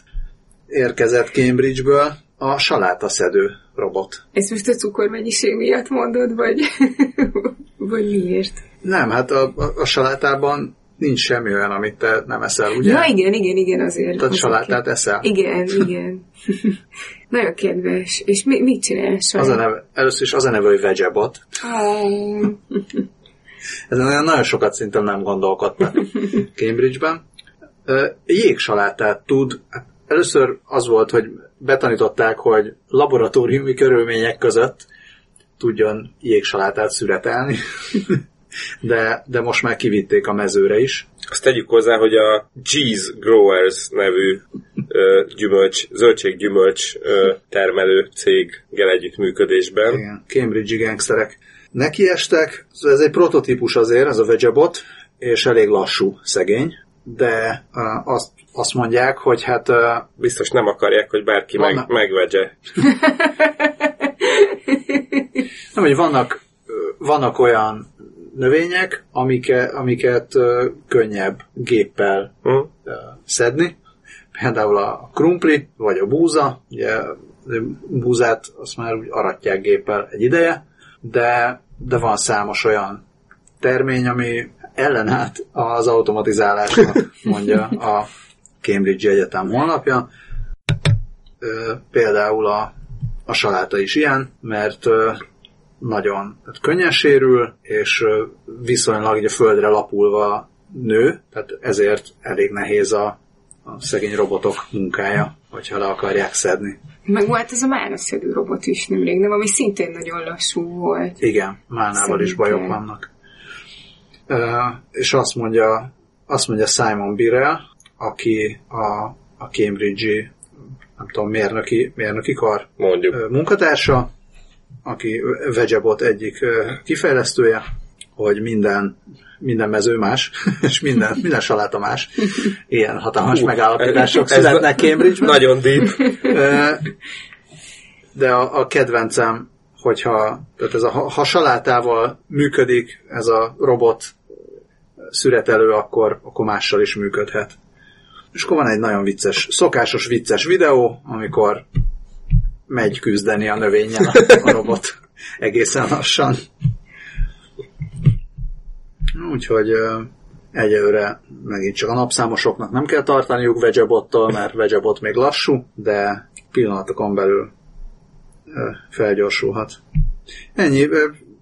érkezett Cambridge-ből, a salátaszedő robot. Ezt most a cukormennyiség miatt mondod, vagy, vagy miért? Nem, hát a, a, a salátában nincs semmi olyan, amit te nem eszel, ugye? Ja, igen, igen, igen, azért. Tehát salátát eszel. Igen, igen. Nagyon kedves. És mi, mit csinál salát? Az a neve, először is az a neve, hogy Vegebot. Oh. Ezen nagyon sokat szintén nem gondolkodtak Cambridge-ben. Jégsalátát tud. Először az volt, hogy betanították, hogy laboratóriumi körülmények között tudjon jégsalátát szüretelni. De, de most már kivitték a mezőre is. Azt tegyük hozzá, hogy a G's Growers nevű ö, gyümölcs, zöldséggyümölcs ö, termelő céggel együttműködésben. Igen, Cambridge-i gangsterek. Nekiestek, ez egy prototípus azért, ez a Vegebot, és elég lassú, szegény, de ö, azt, azt mondják, hogy hát... Ö, biztos nem akarják, hogy bárki meg, megvegye. Nem, hogy vannak, vannak olyan növények, amiket, amiket uh, könnyebb géppel hmm. uh, szedni. Például a krumpli, vagy a búza. Ugye, a búzát azt már úgy aratják géppel egy ideje, de, de van számos olyan termény, ami ellenállt az automatizálásnak, mondja a Cambridge Egyetem honlapja. Uh, például a, a saláta is ilyen, mert uh, nagyon tehát könnyen sérül, és viszonylag ugye, földre lapulva nő, tehát ezért elég nehéz a, a szegény robotok munkája, hogyha le akarják szedni. Meg volt ez a málnaszedő robot is nemrég, nem, ami szintén nagyon lassú volt. Igen, málnával is bajok vannak. E, és azt mondja, azt mondja Simon Birell, aki a, a Cambridge-i nem tudom, mérnöki, mérnöki kar mondjuk munkatársa, aki Vegebot egyik kifejlesztője, hogy minden, minden mező más, és minden, minden saláta más. Ilyen hatalmas uh, megállapítások születnek Cambridge-ben. Nagyon deep. De a, a kedvencem, hogyha ez a, ha salátával működik ez a robot szüretelő, akkor, akkor mással is működhet. És akkor van egy nagyon vicces, szokásos vicces videó, amikor megy küzdeni a növényen a robot egészen lassan. Úgyhogy egyelőre megint csak a napszámosoknak nem kell tartaniuk Vegebottal, mert Vegebot még lassú, de pillanatokon belül felgyorsulhat. Ennyi,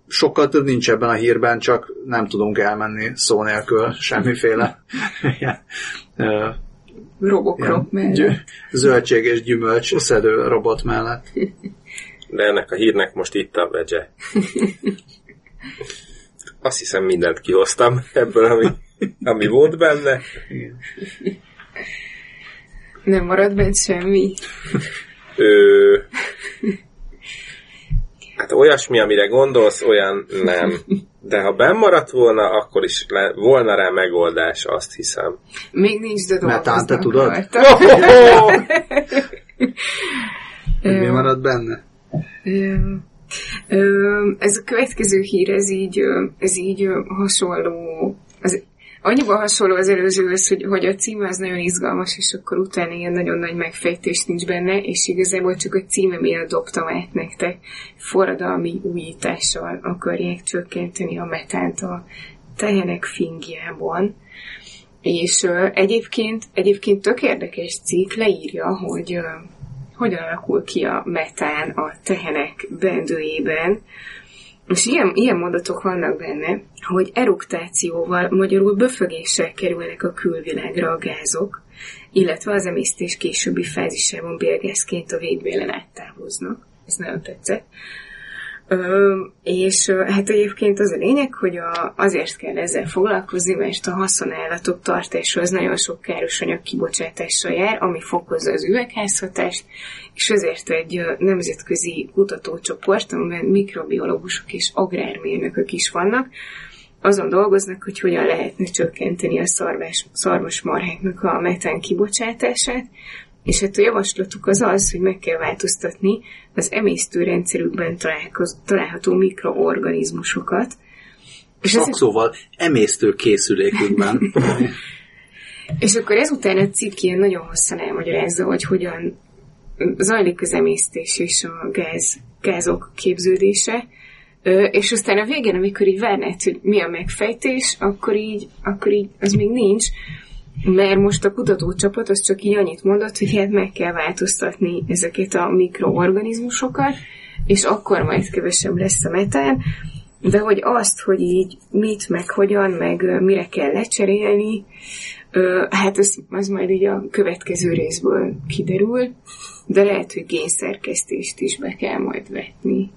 sokkal több nincs ebben a hírben, csak nem tudunk elmenni szó nélkül semmiféle robokról mellett. Zöldség és gyümölcs szedő robot mellett. De ennek a hírnek most itt a vegye. Azt hiszem, mindent kihoztam ebből, ami, ami volt benne. Nem marad benne semmi. Ö, hát olyasmi, amire gondolsz, olyan nem. De ha benn maradt volna, akkor is le, volna rá megoldás, azt hiszem. Még nincs, de dolgoztam. Te tudod? Oh, oh, oh. Mi maradt benne? Ez a következő hír, ez így, ez így hasonló, az, annyiban hasonló az előzőhöz, hogy, hogy a címe az nagyon izgalmas, és akkor utána ilyen nagyon nagy megfejtés nincs benne, és igazából csak a címe miatt dobtam át nektek. Forradalmi újítással akarják csökkenteni a metánt a tehenek fingjában. És uh, egyébként, egyébként tök érdekes cikk leírja, hogy... Uh, hogyan alakul ki a metán a tehenek bendőjében. És ilyen, ilyen mondatok vannak benne, hogy eruktációval, magyarul böfögéssel kerülnek a külvilágra a gázok, illetve az emésztés későbbi fázisában bélgázként a végbélen áttávoznak. Ez nagyon tetszett. Ö, és hát egyébként az a lényeg, hogy a, azért kell ezzel foglalkozni, mert a haszonállatok tartása az nagyon sok károsanyag kibocsátással jár, ami fokozza az üvegházhatást, és ezért egy nemzetközi kutatócsoport, amiben mikrobiológusok és agrármérnökök is vannak, azon dolgoznak, hogy hogyan lehetne csökkenteni a szarvas, szarvasmarháknak a metán kibocsátását, és hát a javaslatuk az az, hogy meg kell változtatni az emésztőrendszerükben található mikroorganizmusokat. Szakszóval emésztőkészülékükben. És akkor ezután a cikk ilyen nagyon hosszan elmagyarázza, hogy hogyan zajlik az emésztés és a gáz, gázok képződése, és aztán a végén, amikor így várnád, hogy mi a megfejtés, akkor így, akkor így az még nincs, mert most a kutatócsapat az csak így annyit mondott, hogy hát meg kell változtatni ezeket a mikroorganizmusokat, és akkor majd kevesebb lesz a metán, de hogy azt, hogy így mit, meg hogyan, meg mire kell lecserélni, hát az, az majd így a következő részből kiderül, de lehet, hogy génszerkesztést is be kell majd vetni.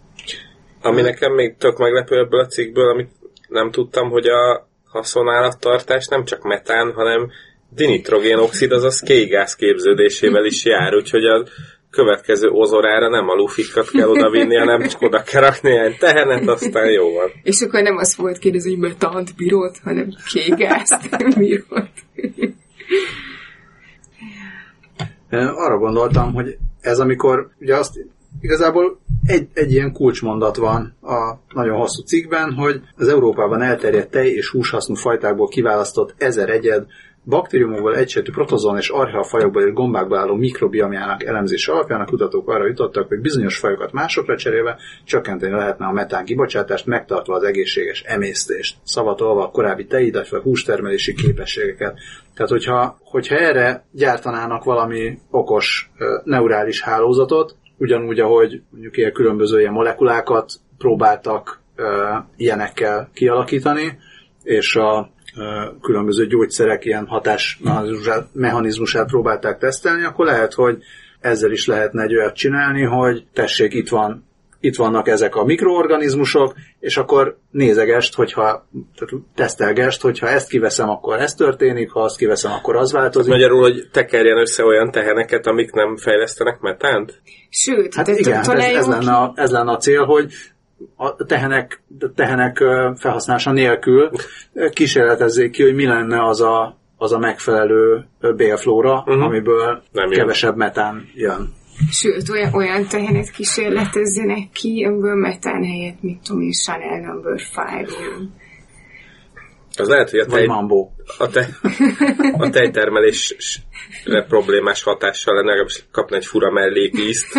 Ami nekem még tök meglepő ebből a cikkből, amit nem tudtam, hogy a haszonállattartás nem csak metán, hanem dinitrogénoxid, azaz kéjgáz képződésével is jár, úgyhogy a következő ozorára nem a lufikat kell odavinni, hanem csak oda kell rakni ilyen tehenet, aztán jó van. És akkor nem azt volt kérdezni, hogy metánt bírod, hanem kéjgázt bírod. Arra gondoltam, hogy ez amikor, ugye azt igazából egy, egy ilyen kulcsmondat van a nagyon hosszú cikkben, hogy az Európában elterjedt tej és húshasznú fajtákból kiválasztott ezer egyed baktériumokból egysejtű protozoon és archea fajokból és gombákból álló mikrobiomjának elemzése alapján a kutatók arra jutottak, hogy bizonyos fajokat másokra cserélve csökkenteni lehetne a metán kibocsátást, megtartva az egészséges emésztést, szavatolva a korábbi tej, illetve hústermelési képességeket. Tehát, hogyha, hogyha erre gyártanának valami okos neurális hálózatot, ugyanúgy, ahogy mondjuk ilyen különböző ilyen molekulákat próbáltak e, ilyenekkel kialakítani, és a e, különböző gyógyszerek ilyen hatásmechanizmusát mechanizmusát próbálták tesztelni, akkor lehet, hogy ezzel is lehetne egy olyat csinálni, hogy tessék, itt, van, itt vannak ezek a mikroorganizmusok, és akkor nézegest, hogyha tesztelgest, hogyha ezt kiveszem, akkor ez történik, ha azt kiveszem, akkor az változik. Magyarul, hogy tekerjen össze olyan teheneket, amik nem fejlesztenek metánt? Sőt, hát igen, ez, ez, lenne a, ez lenne a cél, hogy a tehenek, tehenek felhasználása nélkül kísérletezzék ki, hogy mi lenne az a, az a megfelelő bélflóra, uh-huh. amiből nem kevesebb metán jön. Sőt, olyan, olyan tehenet kísérletezzenek ki, amiből metán helyett, mint tudom én, Chanel number five. Az lehet, hogy a, tej, a, tej, a tejtermelésre problémás hatással lenne, kapna egy fura mellékízt.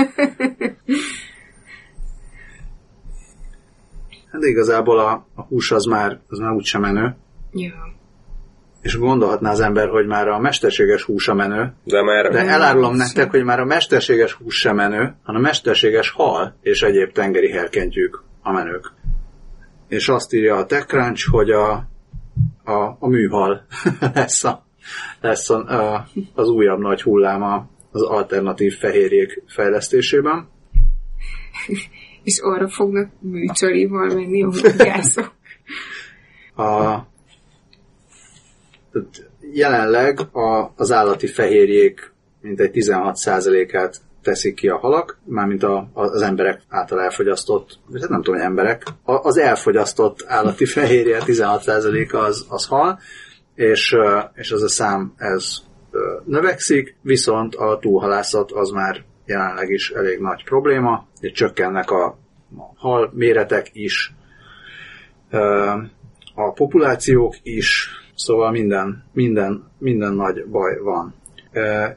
Hát igazából a, a hús az már, az már úgysem menő. Ja. És gondolhatná az ember, hogy már a mesterséges hús a menő. De, már de elárulom nem nektek, hogy már a mesterséges hús sem menő, hanem a mesterséges hal és egyéb tengeri herkentjük a menők. És azt írja a TechCrunch, hogy a, a, a műhal lesz, a, lesz a, a, az újabb nagy hullám az alternatív fehérjék fejlesztésében. És arra fognak műcsalival menni a húgyászok. Jelenleg a, az állati fehérjék mintegy tizenhat százalékát teszik ki a halak, mármint a, az emberek által elfogyasztott, hát nem tudom, hogy emberek, az elfogyasztott állati fehérje tizenhat százaléka az, az hal, és, és az a szám ez növekszik, viszont a túlhalászat az már jelenleg is elég nagy probléma, és csökkennek a hal méretek is, a populációk is, szóval minden, minden, minden nagy baj van.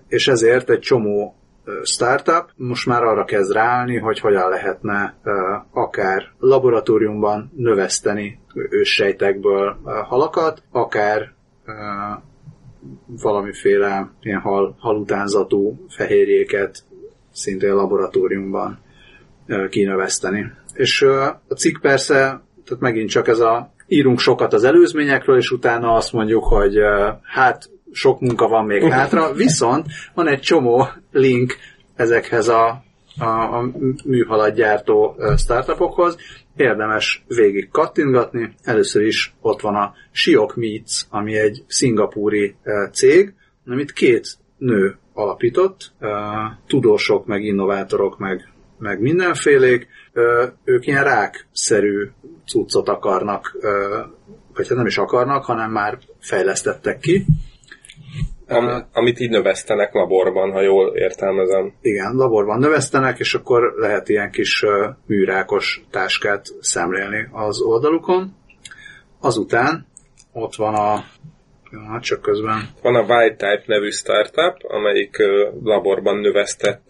És ezért egy csomó startup most már arra kezd ráállni, hogy hogyan lehetne akár laboratóriumban növeszteni őssejtekből halakat, akár valamiféle ilyen hal, halutánzatú fehérjéket szintén laboratóriumban kinöveszteni. És a cikk persze, tehát megint csak ez a írunk sokat az előzményekről, és utána azt mondjuk, hogy hát sok munka van még hátra, viszont van egy csomó link ezekhez a, a, a műhaladgyártó startupokhoz. Érdemes végig kattintgatni. Először is ott van a Shiok Meats, ami egy szingapúri cég, amit két nő alapított, tudósok, meg innovátorok, meg, meg mindenfélék. Ők ilyen rákszerű cuccot akarnak, vagy nem is akarnak, hanem már fejlesztettek ki. Am, amit így növesztenek laborban, ha jól értelmezem. Igen, laborban növesztenek, és akkor lehet ilyen kis műrákos táskát szemlélni az oldalukon. Azután ott van a... Ja, csak közben. Van a White Type nevű startup, amelyik laborban növesztett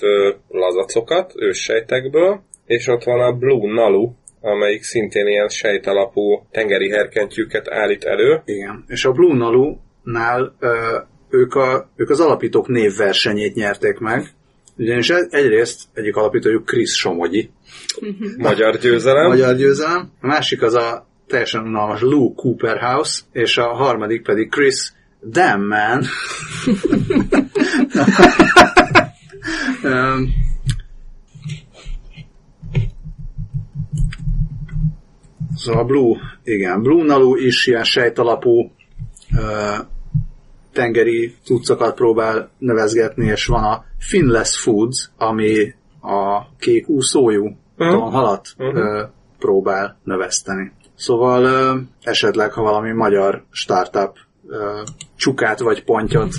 lazacokat őssejtekből, és ott van a Blue Nalu, amelyik szintén ilyen sejtalapú tengeri herkentyűket állít elő. Igen, és a Blue Nalu-nál ők, a, ők az alapítók névversenyét nyerték meg, ugyanis egyrészt egyik alapítójuk Kris Somogyi. Magyar győzelem. Magyar győzelem. A másik az a teljesen unalmas Lou Cooper House, és a harmadik pedig Chris Damman. Szóval Blue, igen, Blue Nalu is ilyen sejtalapú uh, tengeri cuccokat próbál növezgetni, és van a Finless Foods, ami a kék úszójú tonhalat uh-huh. uh, próbál növeszteni. Szóval uh, esetleg, ha valami magyar startup uh, csukát vagy pontyot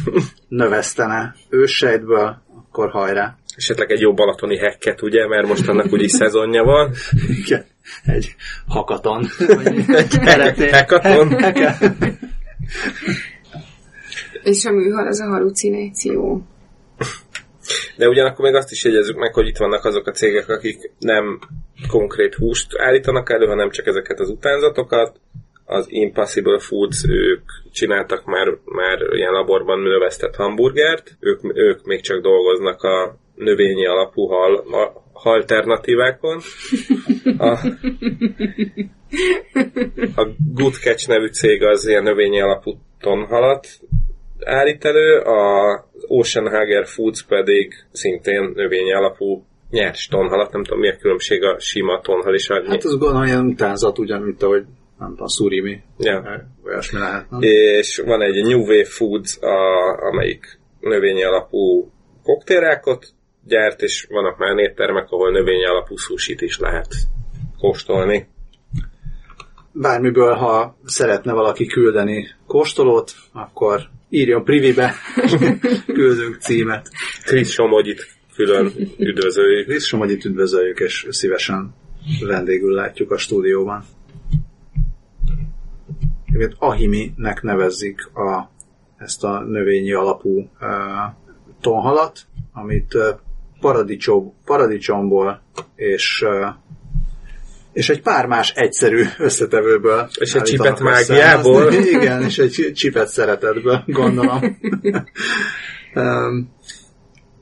növesztene őssejtből, akkor hajrá. Esetleg egy jó balatoni hekket, ugye? Mert most annak úgyis szezonja van. Igen. Egy hakaton. Egy hekaton. És a műhal az a halucináció. De ugyanakkor még azt is jegyezzük meg, hogy itt vannak azok a cégek, akik nem konkrét húst állítanak elő, hanem csak ezeket az utánzatokat. Az Impossible Foods, ők csináltak már, már ilyen laborban növesztett hamburgert. Ők, ők még csak dolgoznak a növényi alapú hal, a, alternatívákon. A, a Good Catch nevű cég az ilyen növényi alapú tonhalat állít elő, a Ocean Hager Foods pedig szintén növényi alapú nyers tonhalat, nem tudom mi a különbség a sima tonhal és a... Hát az gondolom ilyen utánzat, ugyan, mint ahogy nem tudom, szurimi. Ja. Olyasmi lehet, nem? És van egy New Wave Foods, a, amelyik növényi alapú koktélrákot gyárt, és vannak már néptermek, ahol növényi alapú sushit is lehet kóstolni. Bármiből, ha szeretne valaki küldeni kóstolót, akkor írjon privibe, küldünk címet. Kris Somogyit külön üdvözöljük. Kris Somogyit üdvözöljük, és szívesen vendégül látjuk a stúdióban. Ahiminek nevezzük a, ezt a növényi alapú uh, tonhalat, amit uh, paradicsom, paradicsomból és uh, és egy pár más egyszerű összetevőből. És egy csipet mágiából. Igen, és egy csipet szeretetből, gondolom. um,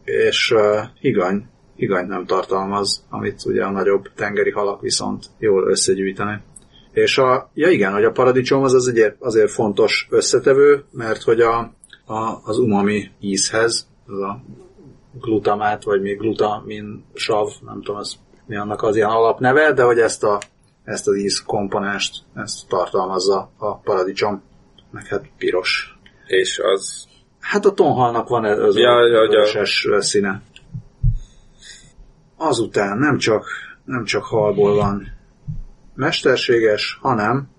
és uh, higany, higany nem tartalmaz, amit ugye a nagyobb tengeri halak viszont jól összegyűjtenek. És a, ja igen, hogy a paradicsom az azért, azért fontos összetevő, mert hogy a, a, az umami ízhez, az a glutamát, vagy még glutaminsav, nem tudom, ez mi annak az ilyen alapneve, de hogy ezt, a, ezt az íz komponenst, ezt tartalmazza a paradicsom, meg hát piros. És az? Hát a tonhalnak van az ja, a ja, vöröses ja. színe. Azután nem csak, nem csak halból van mesterséges, hanem...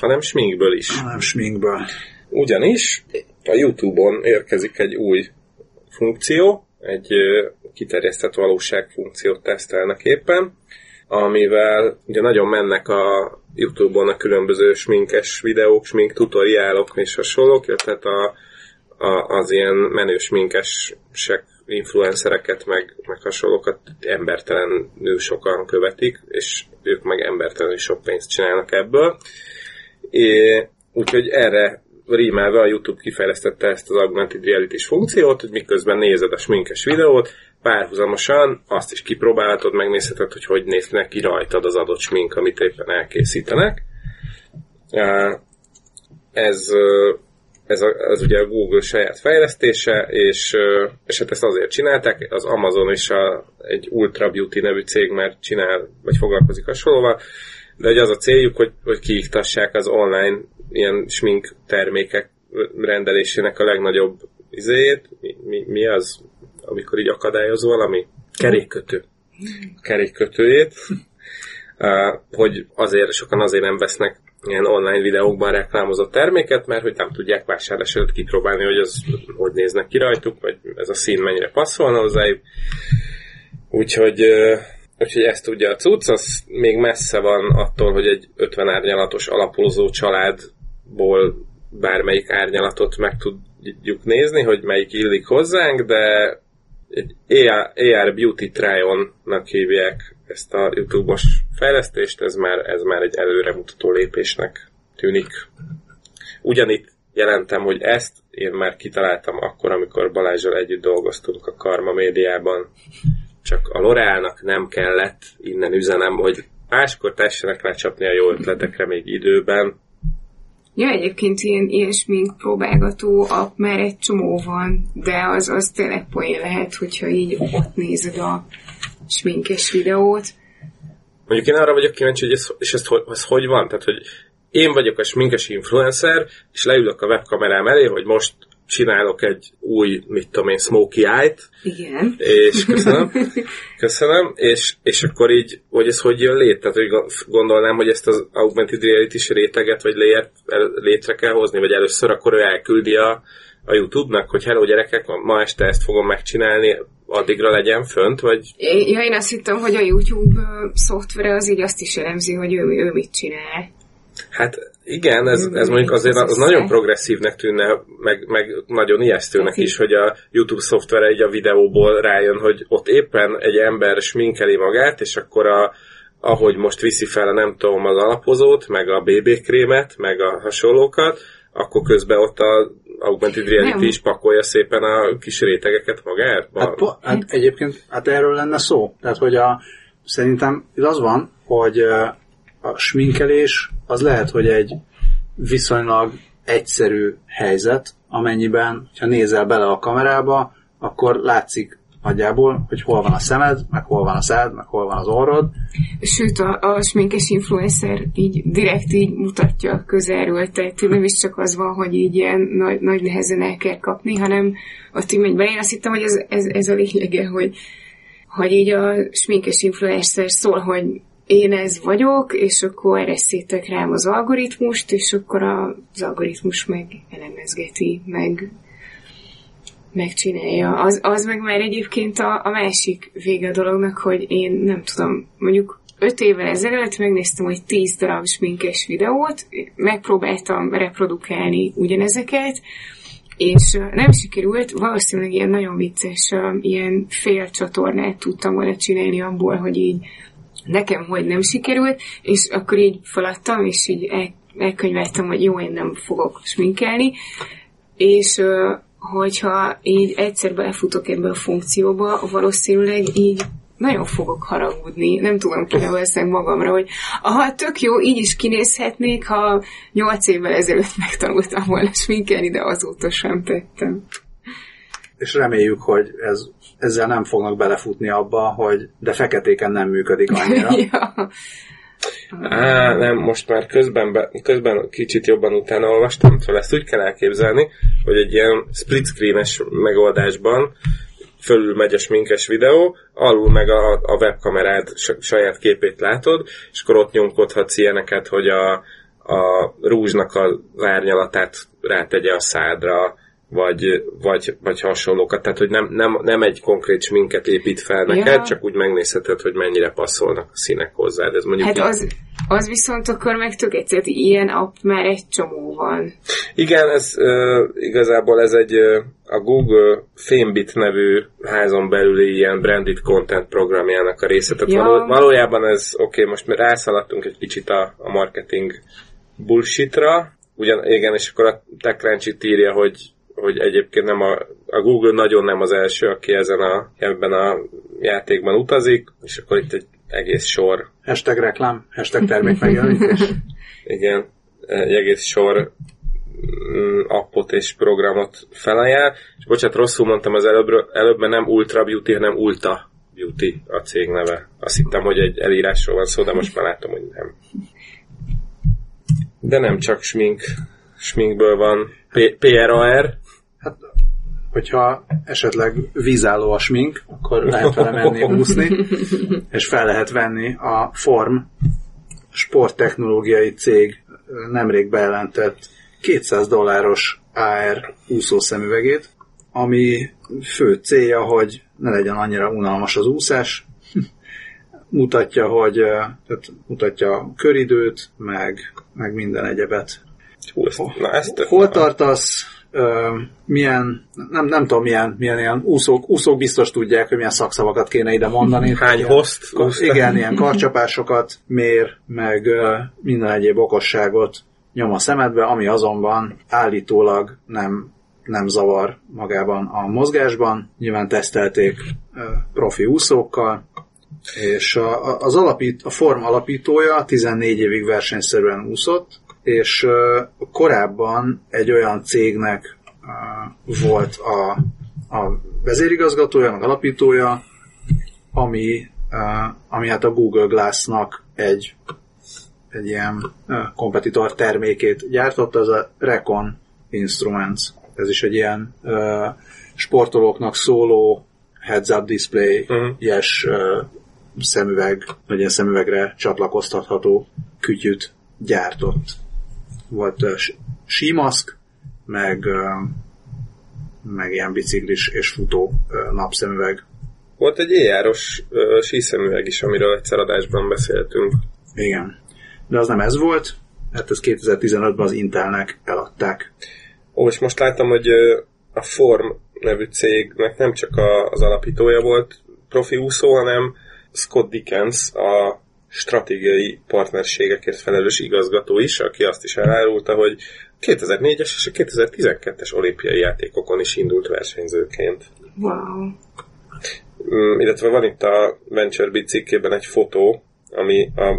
Hanem sminkből is. Hanem sminkből. Ugyanis a YouTube-on érkezik egy új funkció, egy kiterjesztett valóság funkciót tesztelnek éppen, amivel ugye nagyon mennek a YouTube-on a különböző sminkes videók, smink tutoriálok és hasonlók, tehát a, a, az ilyen menő sminkesek, influencereket, meg, meg hasonlókat embertelenül sokan követik, és ők meg embertelenül sok pénzt csinálnak ebből. É, úgyhogy erre rímelve a YouTube kifejlesztette ezt az augmented reality-s funkciót, hogy miközben nézed a sminkes videót, párhuzamosan azt is kipróbálhatod, megnézheted, hogy hogy néznek ki rajtad az adott smink, amit éppen elkészítenek. Ez, ez, a, ez ugye a Google saját fejlesztése, és, és hát ezt azért csinálták, az Amazon is a, egy Ulta Beauty nevű cég már csinál, vagy foglalkozik hasonlóval, de az a céljuk, hogy, hogy kiiktassák az online ilyen smink termékek rendelésének a legnagyobb izéjét. Mi, mi, mi az, amikor így akadályoz valami? Kerékkötő. Kerékkötőjét. Hogy azért, sokan azért nem vesznek ilyen online videókban reklámozott terméket, mert hogy nem tudják vásárlás előtt kipróbálni, hogy az hogy néznek ki rajtuk, vagy ez a szín mennyire passzolna hozzájuk. Úgyhogy... Úgyhogy ezt tudja a cucc, az még messze van attól, hogy egy ötven árnyalatos alapozó családból bármelyik árnyalatot meg tudjuk nézni, hogy melyik illik hozzánk, de egy á er Beauty Try-on-nak hívják ezt a YouTube-os fejlesztést, ez már, ez már egy előremutató lépésnek tűnik. Ugyanitt jelentem, hogy ezt én már kitaláltam akkor, amikor Balázsral együtt dolgoztunk a Karma médiában. Csak a L'Oréalnak nem kellett, innen üzenem, hogy máskor tessenek lecsapni a jó ötletekre még időben. Ja, egyébként ilyen, ilyen smink próbálgató app már egy csomó van, de az, az tényleg poén lehet, hogyha így ott nézed a sminkes videót. Mondjuk én arra vagyok kíváncsi, hogy ez, és ez, ez hogy van? Tehát, hogy én vagyok a sminkes influencer, és leülök a webkamerám elé, hogy most csinálok egy új, mit tudom én, smoky eye-t. Igen. És köszönöm. Köszönöm. És, és akkor így, hogy ez hogy jön lét? Tehát, hogy gondolnám, hogy ezt az augmented reality-s réteget, vagy létre, létre kell hozni, vagy először akkor ő elküldi a, a YouTube-nak, hogy hello gyerekek, ma este ezt fogom megcsinálni, addigra legyen fönt, vagy... Ja, én azt hittem, hogy a YouTube szoftvere az így azt is elemzi, hogy ő, ő mit csinál. Hát... Igen, ez, ez mondjuk azért az nagyon progresszívnek tűnne, meg, meg nagyon ijesztőnek is, hogy a YouTube szoftvere így a videóból rájön, hogy ott éppen egy ember sminkeli magát, és akkor a, ahogy most viszi fel a nem tudom az alapozót, meg a bé bé krémet, meg a hasonlókat, akkor közben ott a augmented reality nem. is pakolja szépen a kis rétegeket magába. Hát, po- hát egyébként hát erről lenne szó. Tehát, hogy a, szerintem az van, hogy a sminkelés az lehet, hogy egy viszonylag egyszerű helyzet, amennyiben, ha nézel bele a kamerába, akkor látszik nagyjából, hogy hol van a szemed, meg hol van a szád, meg hol van az orrod. Sőt, a, a sminkes influencer így direkt így mutatja közelről, tehát nem is csak az van, hogy így ilyen nagy, nagy nehezen el kell kapni, hanem ott így megy be. Én azt hittem, hogy ez, ez, ez a lényege, hogy, hogy így a sminkes influencer szól, hogy én ez vagyok, és akkor eresztétek rám az algoritmust, és akkor az algoritmus meg elemezgeti, meg megcsinálja. Az, az meg már egyébként a, a másik vége a dolognak, hogy én nem tudom, mondjuk öt évvel ezelőtt megnéztem, hogy tíz darab sminkes videót, megpróbáltam reprodukálni ugyanezeket, és nem sikerült, valószínűleg ilyen nagyon vicces, ilyen fél csatornát tudtam volna csinálni abból, hogy így nekem hogy nem sikerült, és akkor így feladtam, és így el, elkönyveltem, hogy jó, én nem fogok sminkelni, és hogyha így egyszer belefutok ebbe a funkcióba, valószínűleg így nagyon fogok haragudni, nem tudom, kineveznek magamra, hogy aha, tök jó, így is kinézhetnék, ha nyolc évvel ezelőtt megtanultam volna sminkelni, de azóta sem tettem. És reméljük, hogy ez, ezzel nem fognak belefutni abba, hogy de feketéken nem működik annyira. Ja. Á, nem, most már közben, be, közben kicsit jobban utána olvastam, szóval ezt úgy kell elképzelni, hogy egy ilyen split screen-es megoldásban fölül megy a sminkes videó, alul meg a, a webkamerád saját képét látod, és akkor ott nyomkodhatsz ilyeneket, hogy a, a rúzsnak az árnyalatát rátegye a szádra, vagy, vagy, vagy hasonlókat. Tehát, hogy nem, nem, nem egy konkrét sminket épít fel neked, ja. Csak úgy megnézheted, hogy mennyire passzolnak a színek hozzád. Ez mondjuk hát az, az viszont akkor meg tök egyszer, ilyen app már egy csomó van. Igen, ez uh, igazából ez egy uh, a Google Famebit nevű házon belüli ilyen branded content programjának a része. Tehát ja. Valójában ez, oké, okay, most rászaladtunk egy kicsit a, a marketing bullshitra. Ugyan, igen, és akkor a TechCrunch-it írja, hogy hogy egyébként nem a, a Google nagyon nem az első, aki ezen a, ebben a játékban utazik, és akkor itt egy egész sor. Hashtag reklám, hashtag termék megjelenítés. Igen, egy egész sor appot és programot felajánl, és bocsánat, rosszul mondtam az előbb, előbb mert nem Ultra Beauty, hanem Ulta Beauty a cég neve. Azt hittem, hogy egy elírásról van szó, de most már látom, hogy nem. De nem csak smink. Sminkből van P R A R. Hát, hogyha esetleg vízálló a smink, akkor lehet vele menni úszni, és fel lehet venni a Form sporttechnológiai cég nemrég bejelentett kétszáz dolláros á er úszószemüvegét, ami fő célja, hogy ne legyen annyira unalmas az úszás, mutatja, hogy tehát mutatja a köridőt, meg, meg minden egyebet. Hú, ezt, na, ezt hol tartasz, ö, milyen, nem, nem tudom, milyen, milyen ilyen úszók, úszók biztos tudják, hogy milyen szakszavakat kéne ide mondani. Hány host? Igen, ilyen karcsapásokat mér, meg ö, minden egyéb okosságot nyom a szemedbe, ami azonban állítólag nem, nem zavar magában a mozgásban. Nyilván tesztelték ö, profi úszókkal, és a, a, az alapít, a Form alapítója tizennégy évig versenyszerűen úszott, és korábban egy olyan cégnek volt a, a vezérigazgatója, meg alapítója, ami, ami hát a Google Glass-nak egy, egy ilyen kompetitor termékét gyártotta, az a Recon Instruments. Ez is egy ilyen sportolóknak szóló heads-up display-es uh-huh. szemüveg, vagy ilyen szemüvegre csatlakoztatható kütyüt gyártott. Volt uh, símaszk, meg, uh, meg ilyen biciklis és futó uh, napszemüveg. Volt egy éjjáros uh, síszemüveg is, amiről egyszer adásban beszéltünk. Igen. De az nem ez volt, hát ez kétezer-tizenötben az Intelnek eladták. Ó, és most láttam, hogy uh, a Form nevű cégnek nem csak a, az alapítója volt profi úszó, hanem Scott Dickens, a stratégiai partnerségekért felelős igazgató is, aki azt is elárulta, hogy kétezer-négyes és kétezer-tizenkettes olimpiai játékokon is indult versenyzőként. Wow. Mm, illetve van itt a Venture Beat cikkében egy fotó, ami a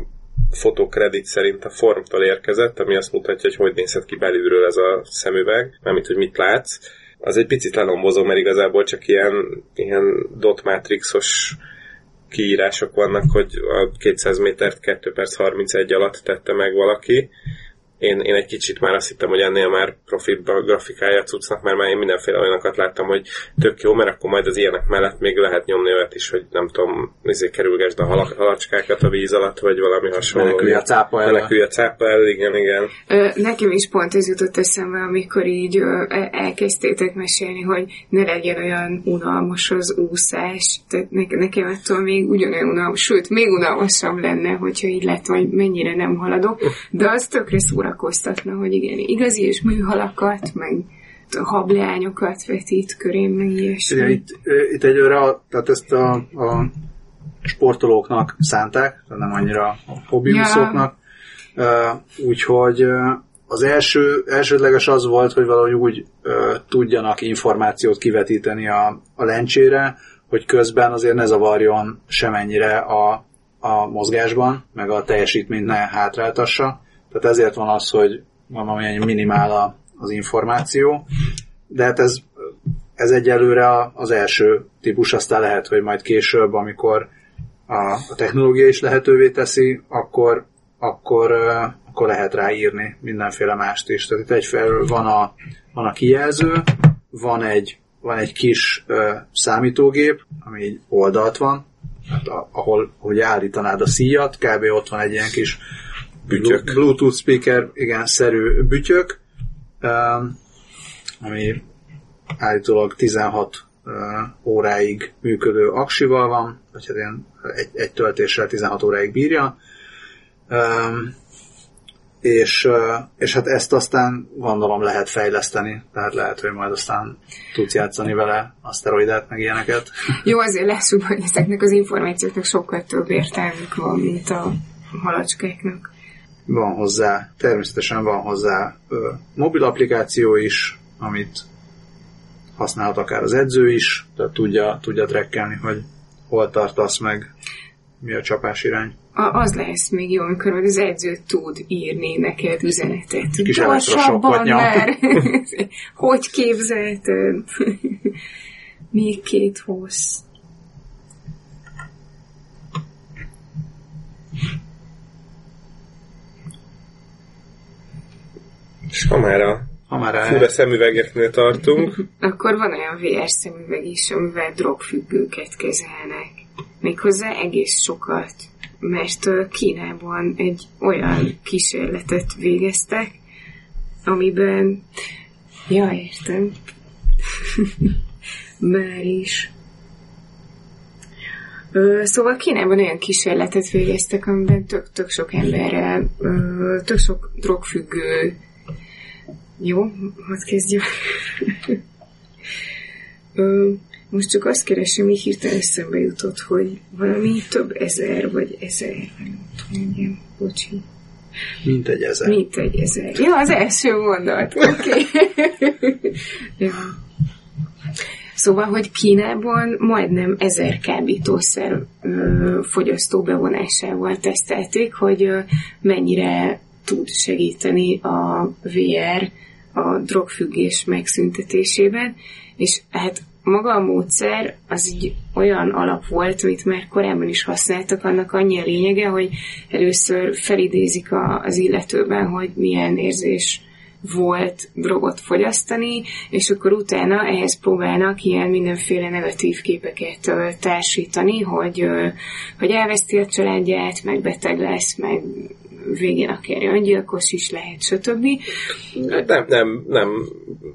fotokredit szerint a Formtól érkezett, ami azt mutatja, hogy hogy nézhet ki belülről ez a szemüveg, mármint, hogy mit látsz. Az egy picit lelombozó, mert igazából csak ilyen, ilyen dotmatrixos kiírások vannak, hogy a kétszáz métert két perc harmincegy alatt tette meg valaki, Én, én egy kicsit már azt hittem, hogy ennél már profitba a grafikája cuccnak, mert már én mindenféle olyanokat láttam, hogy tök jó, mert akkor majd az ilyenek mellett még lehet nyomni olyat is, hogy nem tudom, nézzék, kerülgesd a halak, halacskákat a víz alatt, vagy valami hasonló. Menekülj a cápa el. Menekülj a cápa el, igen, igen. Ö, nekem is pont ez jutott eszembe, amikor így ö, elkezdtétek mesélni, hogy ne legyen olyan unalmas az úszás. Tehát ne, nekem attól még ugyanolyan unalmas, sőt, még unalmasabb lenne, hogyha így látom, hogy mennyire nem haladok, de az tökre szórakoztatna, hogy igen, igazi és műhalakat, meg hableányokat vetít körém, meg ilyesmi. Igen, itt, itt egyőre, tehát ezt a, a sportolóknak szánták, nem annyira a hobbiuszoknak, ja. Úgyhogy az első, elsődleges az volt, hogy valahogy úgy tudjanak információt kivetíteni a, a lencsére, hogy közben azért ne zavarjon semennyire a a mozgásban, meg a teljesítményt ne hátráltassa. Tehát ezért van az, hogy valamilyen minimál az információ, de hát ez, ez egyelőre az első típus, aztán lehet, hogy majd később, amikor a, a technológia is lehetővé teszi, akkor, akkor, akkor lehet ráírni mindenféle mást is. Tehát itt egyfelől van a, van a kijelző, van egy, van egy kis uh, számítógép, ami így oldalt van, hát a, ahol, hogy állítanád a szíjat, kb. Ott van egy ilyen kis bütyök. Bluetooth speaker, igen, szerű bütyök, ami állítólag tizenhat óráig működő aksival van, vagy hát ilyen egy, egy töltéssel tizenhat óráig bírja, és, és hát ezt aztán gondolom lehet fejleszteni, tehát lehet, hogy majd aztán tudsz játszani vele aszteroidát, meg ilyeneket. Jó, azért lássuk, hogy ezeknek az információknak sokkal több értelmük van, mint a halacskáknak. Van hozzá, természetesen van hozzá ö, mobil applikáció is, amit használhat akár az edző is, tehát tudja, tudja trekkelni, hogy hol tartasz meg, mi a csapás irány. A, az lesz még jó, amikor az edző tud írni neked üzenetet. Kis gyorsabban már! Hogy képzelted? Még két hossz. És ha már a fura szemüvegeknél tartunk... Akkor van olyan vé er szemüveg is, amivel drogfüggőket kezelnek. Méghozzá egész sokat. Mert Kínában egy olyan kísérletet végeztek, amiben... Ja, értem. Már is... Szóval Kínában olyan kísérletet végeztek, amiben tök, tök sok emberrel, tök sok drogfüggő... Jó, hadd kezdjük. Most csak azt keresem, így hirtelen eszembe jutott, hogy valami több ezer, vagy ezer. Igen, bocsi. Mint egy ezer. Mint egy ezer. Ja, az első gondolat. Oké. Okay. Ja. Szóval, hogy Kínában majdnem ezer kábítószer ö, fogyasztó bevonásával tesztelték, hogy ö, mennyire tud segíteni a vé er a drogfüggés megszüntetésében, és hát maga a módszer az így olyan alap volt, amit már korábban is használtak, annak annyi a lényege, hogy először felidézik a, az illetőben, hogy milyen érzés volt drogot fogyasztani, és akkor utána ehhez próbálnak ilyen mindenféle negatív képeket ö, társítani, hogy, ö, hogy elveszti a családját, meg beteg lesz, meg végén akár öngyilkos is lehet, stb. Nem, nem, nem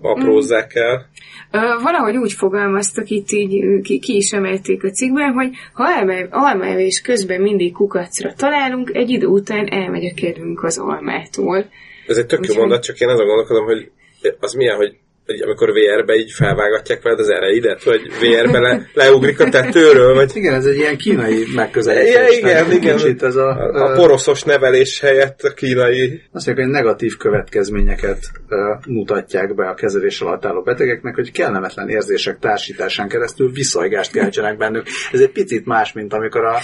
aprózzák el. Ö, valahogy úgy fogalmaztak, itt így ki, ki is emelték a cikkben, hogy ha almaevés közben mindig kukacra találunk, egy idő után elmegy a kedvünk az almától. Ez egy tök jó mondat, csak én azon gondolkodom, hogy az milyen, hogy, hogy amikor vé er-be így felvágatják veled az ereidet, vagy vé er-be le, leugrik a tetőről, vagy... Igen, ez egy ilyen kínai megközelítés. Ja, igen, igen. Kicsit ez a, a, a poroszos nevelés helyett a kínai... Azt mondják, hogy negatív következményeket uh, mutatják be a kezelés alatt álló betegeknek, hogy kellemetlen érzések társításán keresztül viszajgást keltsenek bennük. Ez egy picit más, mint amikor a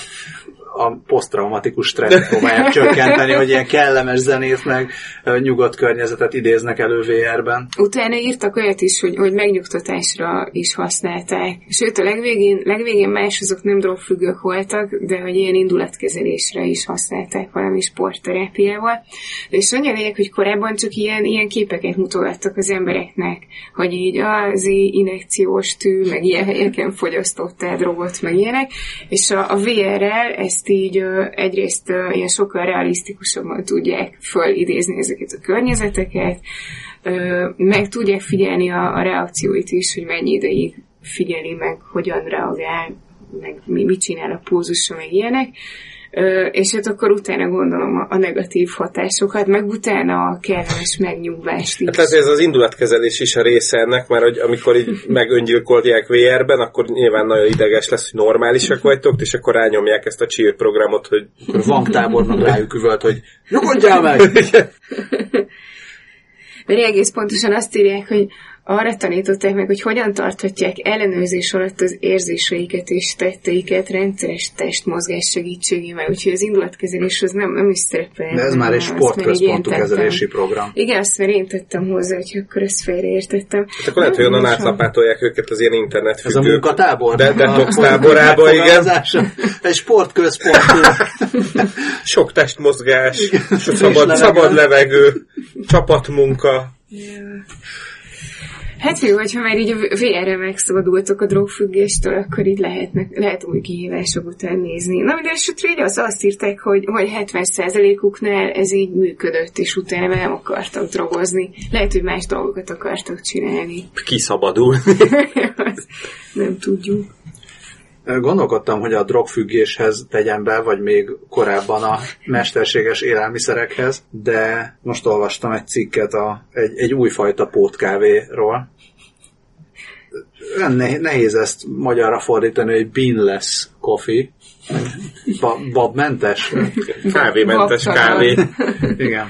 a posztraumatikus stressz próbálják csökkenteni, hogy ilyen kellemes zenésznek nyugodt környezetet idéznek elő vé er-ben. Utána írtak olyat is, hogy, hogy megnyugtatásra is használták. Sőt, a legvégén, legvégén más azok nem drogfüggők voltak, de hogy ilyen indulatkezelésre is használták valami sportterápiával. És annyi a lényeg, hogy korábban csak ilyen, ilyen képeket mutogattak az embereknek, hogy így az injekciós tű, meg ilyen helyeken fogyasztottál drogot, meg ilyenek, és a, a vé er-rel ezt így egyrészt ilyen sokkal realisztikusabban tudják fölidézni ezeket a környezeteket, meg tudják figyelni a, a reakcióit is, hogy mennyi ideig figyeli meg, hogyan reagál, meg mit csinál a pulzusa, meg ilyenek. És hát akkor utána gondolom a negatív hatásokat, meg utána a kellemes megnyugvást is. Hát ez, ez az indulatkezelés is a része ennek, mert hogy amikor így megöngyilkolják vé er-ben, akkor nyilván nagyon ideges lesz, hogy normálisak vagytok, és akkor rányomják ezt a chill programot, hogy vangtábornak rájuk üvölt, hogy nyugodjál meg! Mert egész pontosan azt írják, hogy arra tanították meg, hogy hogyan tarthatják ellenőrzés alatt az érzéseiket és tetteiket rendszeres testmozgás segítségével. Úgyhogy az indulatkezelés az nem, nem is szerepel. De ez már egy sportközpontú kezelési program. Igen, azt már én tettem hozzá, hogy akkor ezt félreértettem. Hát akkor lehet, hogy onnan átlapátolják őket az ilyen internetfüggők. Ez a munkatábor? De, de a boxtáborába, igen. Egy sportközpontú. Sok testmozgás, szabad, szabad levegő, csapatmunka. Yeah. Hát jó, hogyha már így a vé er-re megszabadultok a drogfüggéstől, akkor így lehetnek, lehet új kihívások után nézni. Na, minden esetre így az, azt írták, hogy, hogy hetven százalékuknál ez így működött, és utána nem akartak drogozni. Lehet, hogy más dolgokat akartak csinálni. Kiszabadul. Nem tudjuk. Gondolkodtam, hogy a drogfüggéshez tegyen be, vagy még korábban a mesterséges élelmiszerekhez, de most olvastam egy cikket a, egy, egy újfajta pótkávéról. Nehéz ezt magyarra fordítani, hogy beanless coffee, ba, babmentes, kávébentes kávé. Igen.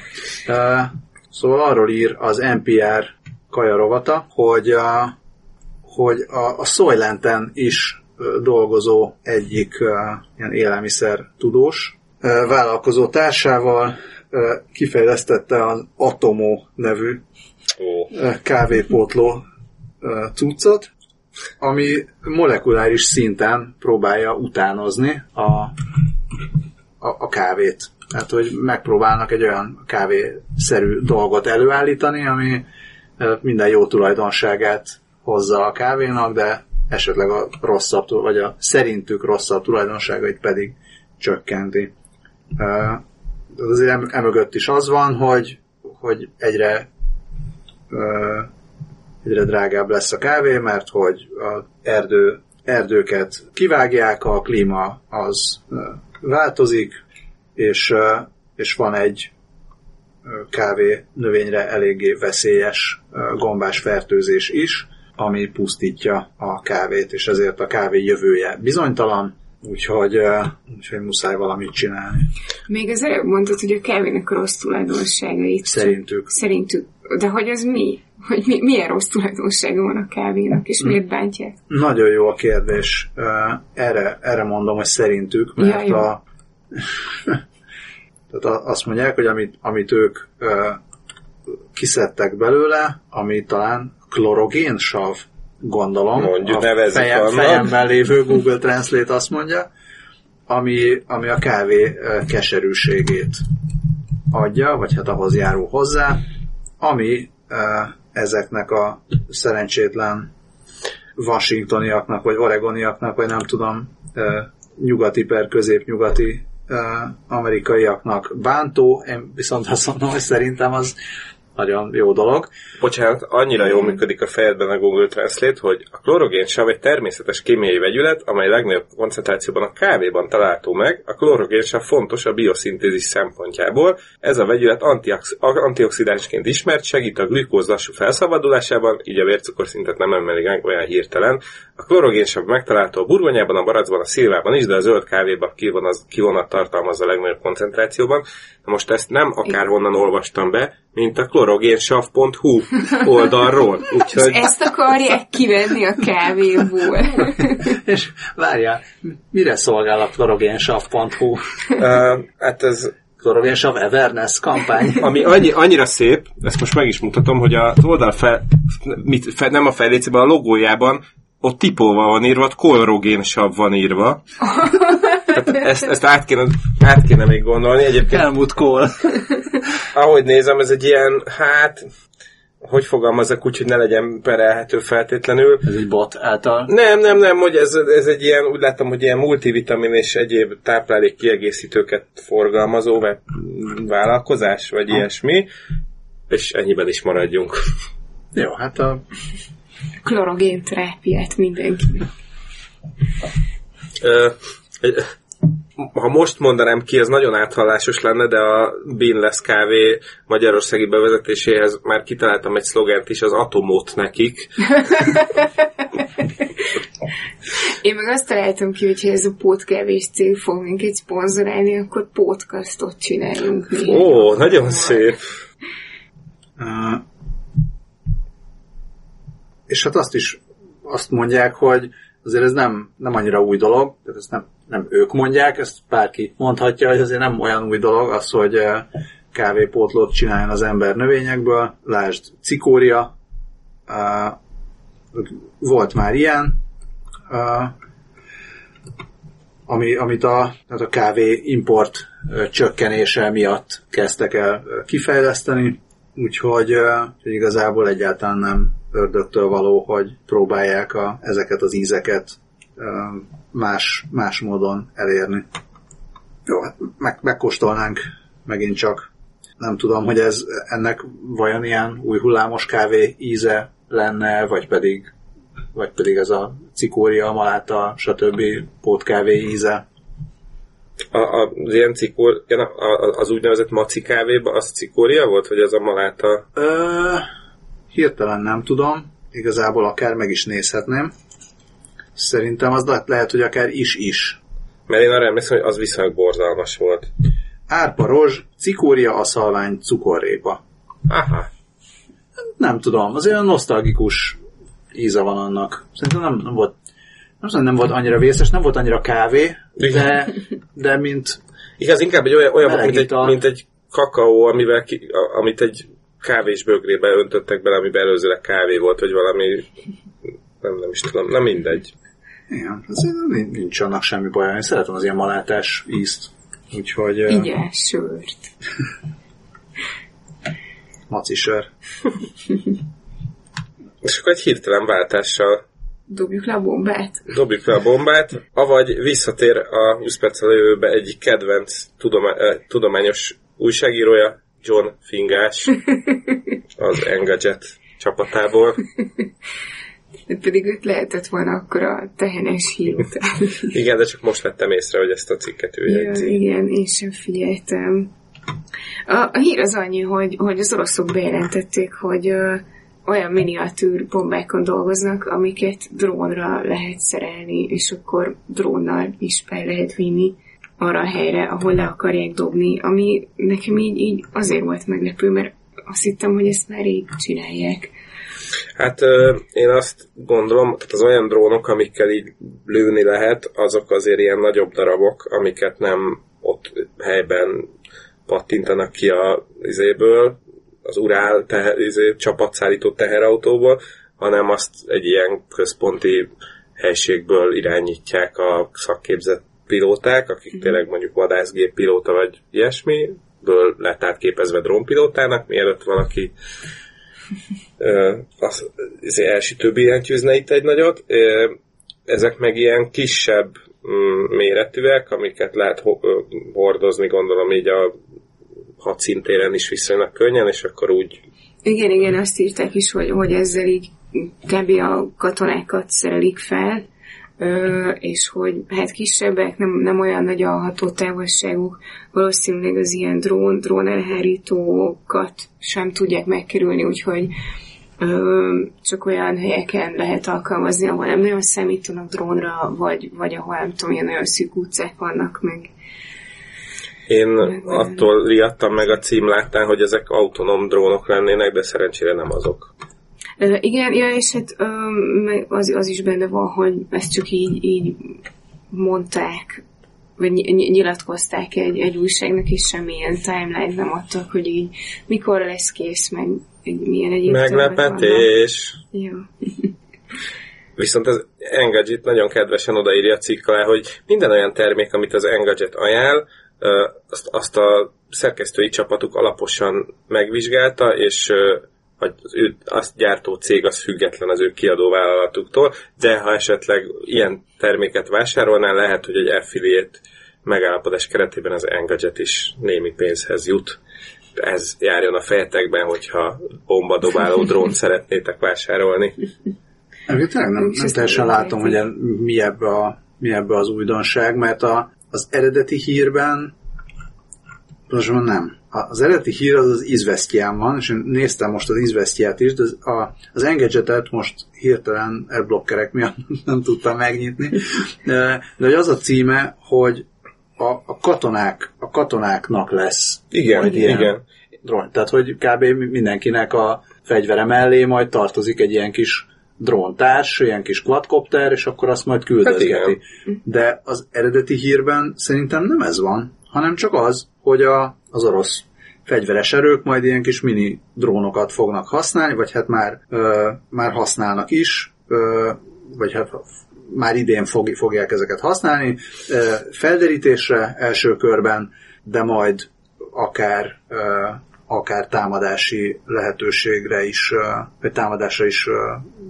Szóval arról ír az en pé er kajarovata, hogy a, hogy a, a Soylenten is dolgozó egyik uh, ilyen élelmiszer tudós uh, vállalkozó társával uh, kifejlesztette az Atomo nevű uh, kávépótló uh, cuccot, ami molekuláris szinten próbálja utánozni a, a, a kávét. Tehát, hogy megpróbálnak egy olyan kávészerű dolgot előállítani, ami uh, minden jó tulajdonságát hozza a kávénak, de esetleg a rosszabb, vagy a szerintük rosszabb tulajdonságait pedig csökkenti. Azért emögött is az van, hogy, hogy egyre, egyre drágább lesz a kávé, mert hogy az erdő, erdőket kivágják, a klíma az változik, és, és van egy kávé növényre eléggé veszélyes gombás fertőzés is, ami pusztítja a kávét, és ezért a kávé jövője bizonytalan, úgyhogy, úgyhogy muszáj valamit csinálni. Még az előbb mondtad, hogy a kávének rossz tulajdonságai. Szerintük. Szerintük. De hogy az mi? Hogy mi, milyen rossz tulajdonsága van a kávénak, és miért bántják? Nagyon jó a kérdés. Erre, erre mondom, hogy szerintük, mert ja, a... Tehát azt mondják, hogy amit, amit ők kiszedtek belőle, ami talán klorogénsav, gondolom. Mondjuk a fejem, fejemben lévő Google Translate azt mondja, ami, ami a kávé keserűségét adja, vagy hát ahhoz járul hozzá, ami ezeknek a szerencsétlen washingtoniaknak, vagy oregoniaknak, vagy nem tudom, nyugati per középnyugati amerikaiaknak bántó. Én viszont azt mondom, hogy szerintem az nagyon jó dolog. Bocsánat, annyira jól működik a fejedben a Google Translate, hogy a klorogénsav egy természetes kémiai vegyület, amely legnagyobb koncentrációban a kávéban található meg. A klorogénsav fontos a bioszintézis szempontjából. Ez a vegyület antiox- antioxidánsként ismert, segít a glükóz lassú felszabadulásában, így a vércukorszintet nem emeli olyan hirtelen. A klorogénsav megtalálható a burgonyában, a baracban, a szilvában is, de a zöld kávében kivonat tartalmaz a legnagyobb koncentrációban. Most ezt nem akárhonnan olvastam be, mint a klorogénsav pont hu oldalról. Úgyhogy... ezt akarják kivenni a kávéból. És várjál, mire szolgál a klorogénsav pont hu? uh, hát ez klorogénsav awareness kampány. Ami annyi, annyira szép, ezt most meg is mutatom, hogy az oldal fel, mit, fel, nem a fejlécében, a logójában ott tipóval van írva, ott kolorogénsav van írva. Tehát ezt, ezt át, kéne, át kéne még gondolni. Egyébként Helmut Kohl. Ahogy nézem, ez egy ilyen, hát, hogy fogalmazzak úgy, hogy ne legyen perelhető feltétlenül. Ez egy bot által? Nem, nem, nem, hogy ez, ez egy ilyen, úgy láttam, hogy ilyen multivitamin és egyéb táplálék kiegészítőket forgalmazó vagy vállalkozás, vagy ha. Ilyesmi, és ennyiben is maradjunk. Jó, hát a... klorogén terápiát mindenkinek. Ö... Ha most mondanám ki, ez nagyon áthallásos lenne, de a Beanless kávé magyarországi bevezetéséhez már kitaláltam egy szlogent is, az atomót nekik. Én meg azt találtam ki, hogyha ez a pótkevés cég fog minket szponzorálni, akkor podcastot csináljunk. Ó, nagyon van. Szép. Uh, és hát azt is azt mondják, hogy azért ez nem, nem annyira új dolog, tehát ez nem nem ők mondják, ezt bárki mondhatja, hogy azért nem olyan új dolog az, hogy kávépótlót csináljon az ember növényekből, lásd cikória, volt már ilyen, ami, amit a, a kávé import csökkenése miatt kezdtek el kifejleszteni, úgyhogy igazából egyáltalán nem ördögtől való, hogy próbálják a, ezeket az ízeket más, más módon elérni. Jó, meg, megkóstolnánk megint csak. Nem tudom, hogy ez ennek vajon ilyen új hullámos kávé íze lenne, vagy pedig, vagy pedig ez a cikória, maláta, stb. Pótkávé íze. A, a, az, ilyen cikor, az úgynevezett maci kávéban az cikória volt, vagy az a maláta? Ö, hirtelen nem tudom. Igazából akár meg is nézhetném. Szerintem az lehet, hogy akár is-is. Mert én arra emlékszem, hogy az viszonylag borzalmas volt. Árpa, rozs, cikória, aszalvány, cukorrépa. Aha. Nem tudom, az olyan nosztalgikus íze van annak. Szerintem nem, nem volt nem, nem volt annyira vészes, nem volt annyira kávé, de, de mint... Igaz, inkább egy olyan, olyan mint, egy, mint egy kakaó, amivel ki, amit egy kávés bögrébe öntöttek bele, amiben előzőleg kávé volt, vagy valami... Nem, nem is tudom, nem mindegy. Igen, azért nincs annak semmi baj. Én szeretem az ilyen malátás ízt. Úgyhogy... igen, sört. Maci sör. És akkor egy hirtelen váltással... dobjuk le a bombát. Dobjuk le a bombát, avagy visszatér a húsz perccel jövőbe egyik kedvenc tudomá- eh, tudományos újságírója, John Fingás, az Engadget csapatából. De pedig őt lehetett volna akkor a tehenes hír után. Igen, de csak most vettem észre, hogy ezt a cikket ő jegyzi. Ja, igen, én sem figyeltem. A, a hír az annyi, hogy, hogy az oroszok bejelentették, hogy ö, olyan miniatűr bombákon dolgoznak, amiket drónra lehet szerelni, és akkor drónnal is fel lehet vinni arra a helyre, ahol le akarják dobni, ami nekem így, így azért volt meglepő, mert azt hittem, hogy ezt már rég csinálják. Hát euh, én azt gondolom, tehát az olyan drónok, amikkel így lőni lehet, azok azért ilyen nagyobb darabok, amiket nem ott helyben pattintanak ki a izéből, az Urál teher, izé, csapatszállító teherautóból, hanem azt egy ilyen központi helységből irányítják a szakképzett pilóták, akik tényleg mondjuk vadászgép pilóta vagy ilyesmiből lett átképezve drónpilótának, mielőtt valaki az, az elsütő billentyűzne itt egy nagyot. Ezek meg ilyen kisebb méretűek, amiket lehet hordozni, gondolom így a hadszintéren is viszonylag könnyen, és akkor úgy... Igen, igen, azt írták is, hogy, hogy ezzel így kb. A katonákat szerelik fel, és hogy hát kisebbek, nem, nem olyan nagy a hatótávolságuk, valószínűleg az ilyen drón, drón elhárítókat sem tudják megkerülni, úgyhogy ö, csak olyan helyeken lehet alkalmazni, ahol nem nagyon számítanak drónra, vagy, vagy ahol nem tudom, ilyen nagyon szűk utcák vannak meg. Én attól riadtam meg a cím láttán, hogy ezek autonóm drónok lennének, de szerencsére nem azok. Uh, igen, ja, és hát um, az, az is benne van, hogy ezt csak így, így mondták, vagy nyilatkozták egy, egy újságnak, és semmilyen timeline nem adtak, hogy így mikor lesz kész, meg milyen egyéb... Meglepetés! Jó. Viszont az Engadget nagyon kedvesen odaírja a cikk alá, hogy minden olyan termék, amit az Engadget ajánl, azt, azt a szerkesztői csapatuk alaposan megvizsgálta, és hogy az ő, azt gyártó cég az független az ő kiadóvállalatuktól, de ha esetleg ilyen terméket vásárolnál, lehet, hogy egy affiliate megállapodás keretében az Engadget is némi pénzhez jut. Ez járjon a fejetekben, hogyha bombadobáló drónt szeretnétek vásárolni. Én tényleg nem, nem teljesen látom, hogy mi ebbe, a, mi ebbe az újdonság, mert a, az eredeti hírben most már nem. Az eredeti hír az az Izvesztyán van, és én néztem most az Izvesztyát is, de az, a, az Engadgetet most hirtelen adblockerek miatt nem tudtam megnyitni. De, de az a címe, hogy a, a, katonák, a katonáknak lesz. Igen, igen. Drón. Tehát, hogy kb. Mindenkinek a fegyvere mellé majd tartozik egy ilyen kis dróntárs, ilyen kis quadcopter, és akkor azt majd küldözgeti. Hát de az eredeti hírben szerintem nem ez van, hanem csak az, hogy a, az orosz fegyveres erők majd ilyen kis mini drónokat fognak használni, vagy hát már, ö, már használnak is, ö, vagy hát már idén fog, fogják ezeket használni, ö, felderítésre első körben, de majd akár ö, akár támadási lehetőségre is, vagy támadásra is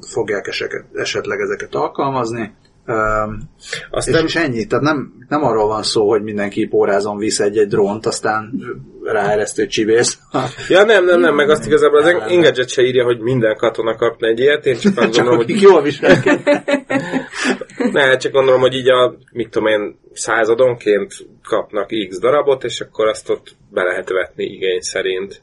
fogják esetleg ezeket alkalmazni. Azt és, nem... és ennyi, tehát nem, nem arról van szó, hogy mindenki pórázon visz egy-egy drónt, aztán ráeresztő csibész. Ja nem, nem, nem, meg azt igazából az Engadget se írja, hogy minden katona kapna egy ilyet, én csak azt gondolom, hogy... Jól viselkedik. Ne, csak gondolom, hogy így a, mit tudom én, századonként kapnak x darabot, és akkor azt ott be lehet vetni igény szerint.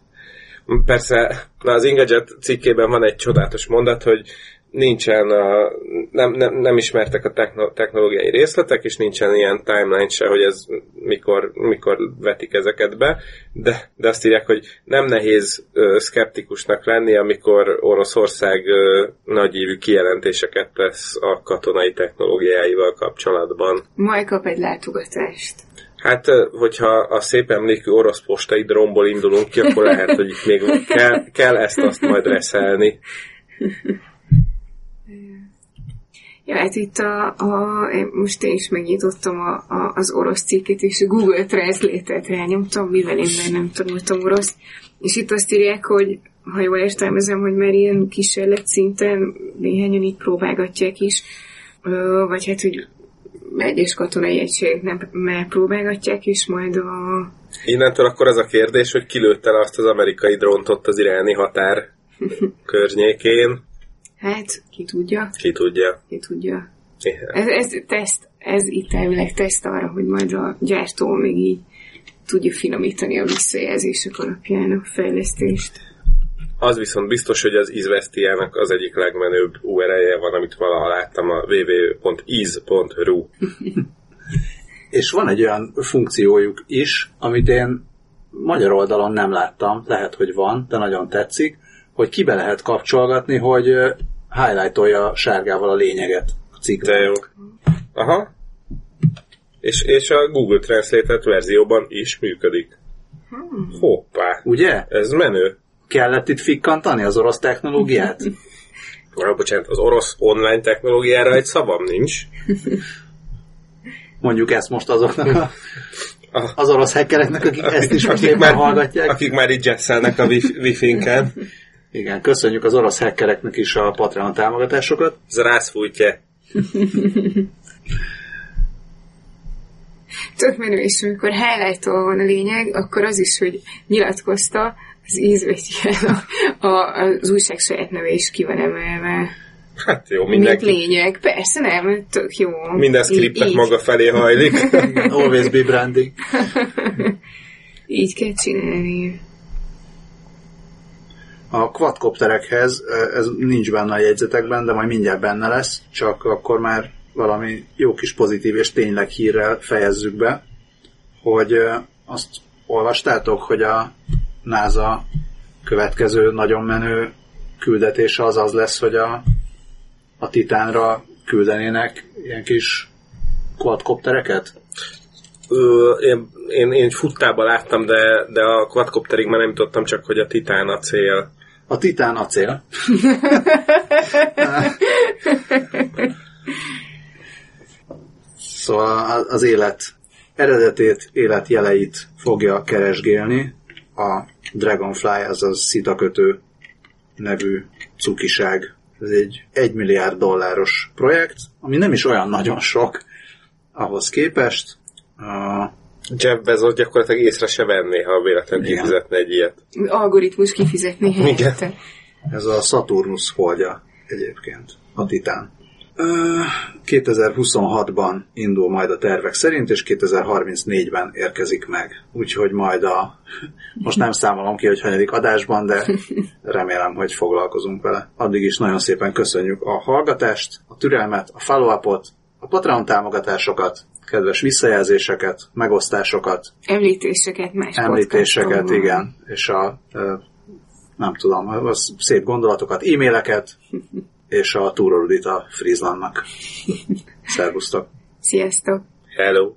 Persze, na az Engadget cikkében van egy csodálatos mondat, hogy nincsen, a, nem, nem, nem ismertek a technológiai részletek, és nincsen ilyen timeline se, hogy ez mikor, mikor vetik ezeket be, de, de azt írják, hogy nem nehéz ö, szkeptikusnak lenni, amikor Oroszország ö, nagyívű kijelentéseket tesz a katonai technológiáival kapcsolatban. Majd kap egy látogatást. Hát, hogyha a szép emlékű orosz postai drónból indulunk ki, akkor lehet, hogy itt még kell, kell ezt-azt majd reszelni. Ja, hát itt a, a, most én is megnyitottam a, a, az orosz cikket, és a Google Translate-et rányomtam, mivel én már nem tanultam orosz. És itt azt írják, hogy ha jól értelmezem, hogy már ilyen kísérlet szinten néhányan így próbálgatják is, vagy hát, hogy egyes katonai egységek nem már próbálgatják, és majd a... Innentől akkor az a kérdés, hogy kilőtte le azt az amerikai drónt ott az iráni határ környékén. Hát, ki tudja. Ki tudja. Ki tudja. Ez, ez, teszt, ez itt elvileg teszt arra, hogy majd a gyártó még így tudja finomítani a visszajelzések alapján a fejlesztést. Az viszont biztos, hogy az Izvesztiának az egyik legmenőbb u er el-je van, amit valaha láttam, a double-u double-u double-u pont iz pont ru. És van egy olyan funkciójuk is, amit én magyar oldalon nem láttam, lehet, hogy van, de nagyon tetszik, hogy ki be lehet kapcsolgatni, hogy highlight-olja sárgával a lényeget a cikkben. De jó. Aha. És, és a Google Translate-et verzióban is működik. Hmm. Hoppá. Ugye? Ez menő. Kellett itt fikkantani az orosz technológiát? Arra, bocsánat, az orosz online technológiára egy szavam nincs. Mondjuk ezt most azoknak a... Az orosz hackereknek, akik ezt is akik már hallgatják. Akik már így jetszelnek a wifi-nken. Igen, köszönjük az orosz hackereknek is a Patreon támogatásokat. Ez rászfújtje. Tök menő, és amikor highlight-tól van a lényeg, akkor az is, hogy nyilatkozta az Izvesztyán, az újság saját neve is ki van emelve. Hát jó, mindenki. Mint lényeg, persze nem, tök jó. Minden szkriptet maga felé hajlik. Always be branding. Így kell csinálni. A quadcopterekhez, ez nincs benne a jegyzetekben, de majd mindjárt benne lesz, csak akkor már valami jó kis pozitív és tényleg hírrel fejezzük be, hogy azt olvastátok, hogy a NASA következő nagyon menő küldetése az az lesz, hogy a, a Titánra küldenének ilyen kis quadcoptereket? Ö, én, én, én futtában láttam, de, de a quadcopterig már nem jutottam, csak hogy a Titán a cél. A Titán a cél. Szóval az élet eredetét, életjeleit fogja keresgélni a Dragonfly, azaz szitakötő nevű cukiság. Ez egy egymilliárd dolláros projekt, ami nem is olyan nagyon sok ahhoz képest. A Jeff Bezos gyakorlatilag észre se venné, ha véletlenül kifizetne egy ilyet. Algoritmus kifizetni helyette. Ez a Saturnus holdja egyébként, a Titán. kétezer-huszonhatban indul majd a tervek szerint, és kétezer-harmincnégyben érkezik meg. Úgyhogy majd a... Most nem számolom ki, hogy hanyadik adásban, de remélem, hogy foglalkozunk vele. Addig is nagyon szépen köszönjük a hallgatást, a türelmet, a follow-upot, a Patreon támogatásokat, kedves visszajelzéseket, megosztásokat, említéseket, más említéseket, igen, és a nem tudom, a szép gondolatokat, e-maileket, és a Túrorudit a Frieslandnak. Szervusztok! Sziasztok! Hello!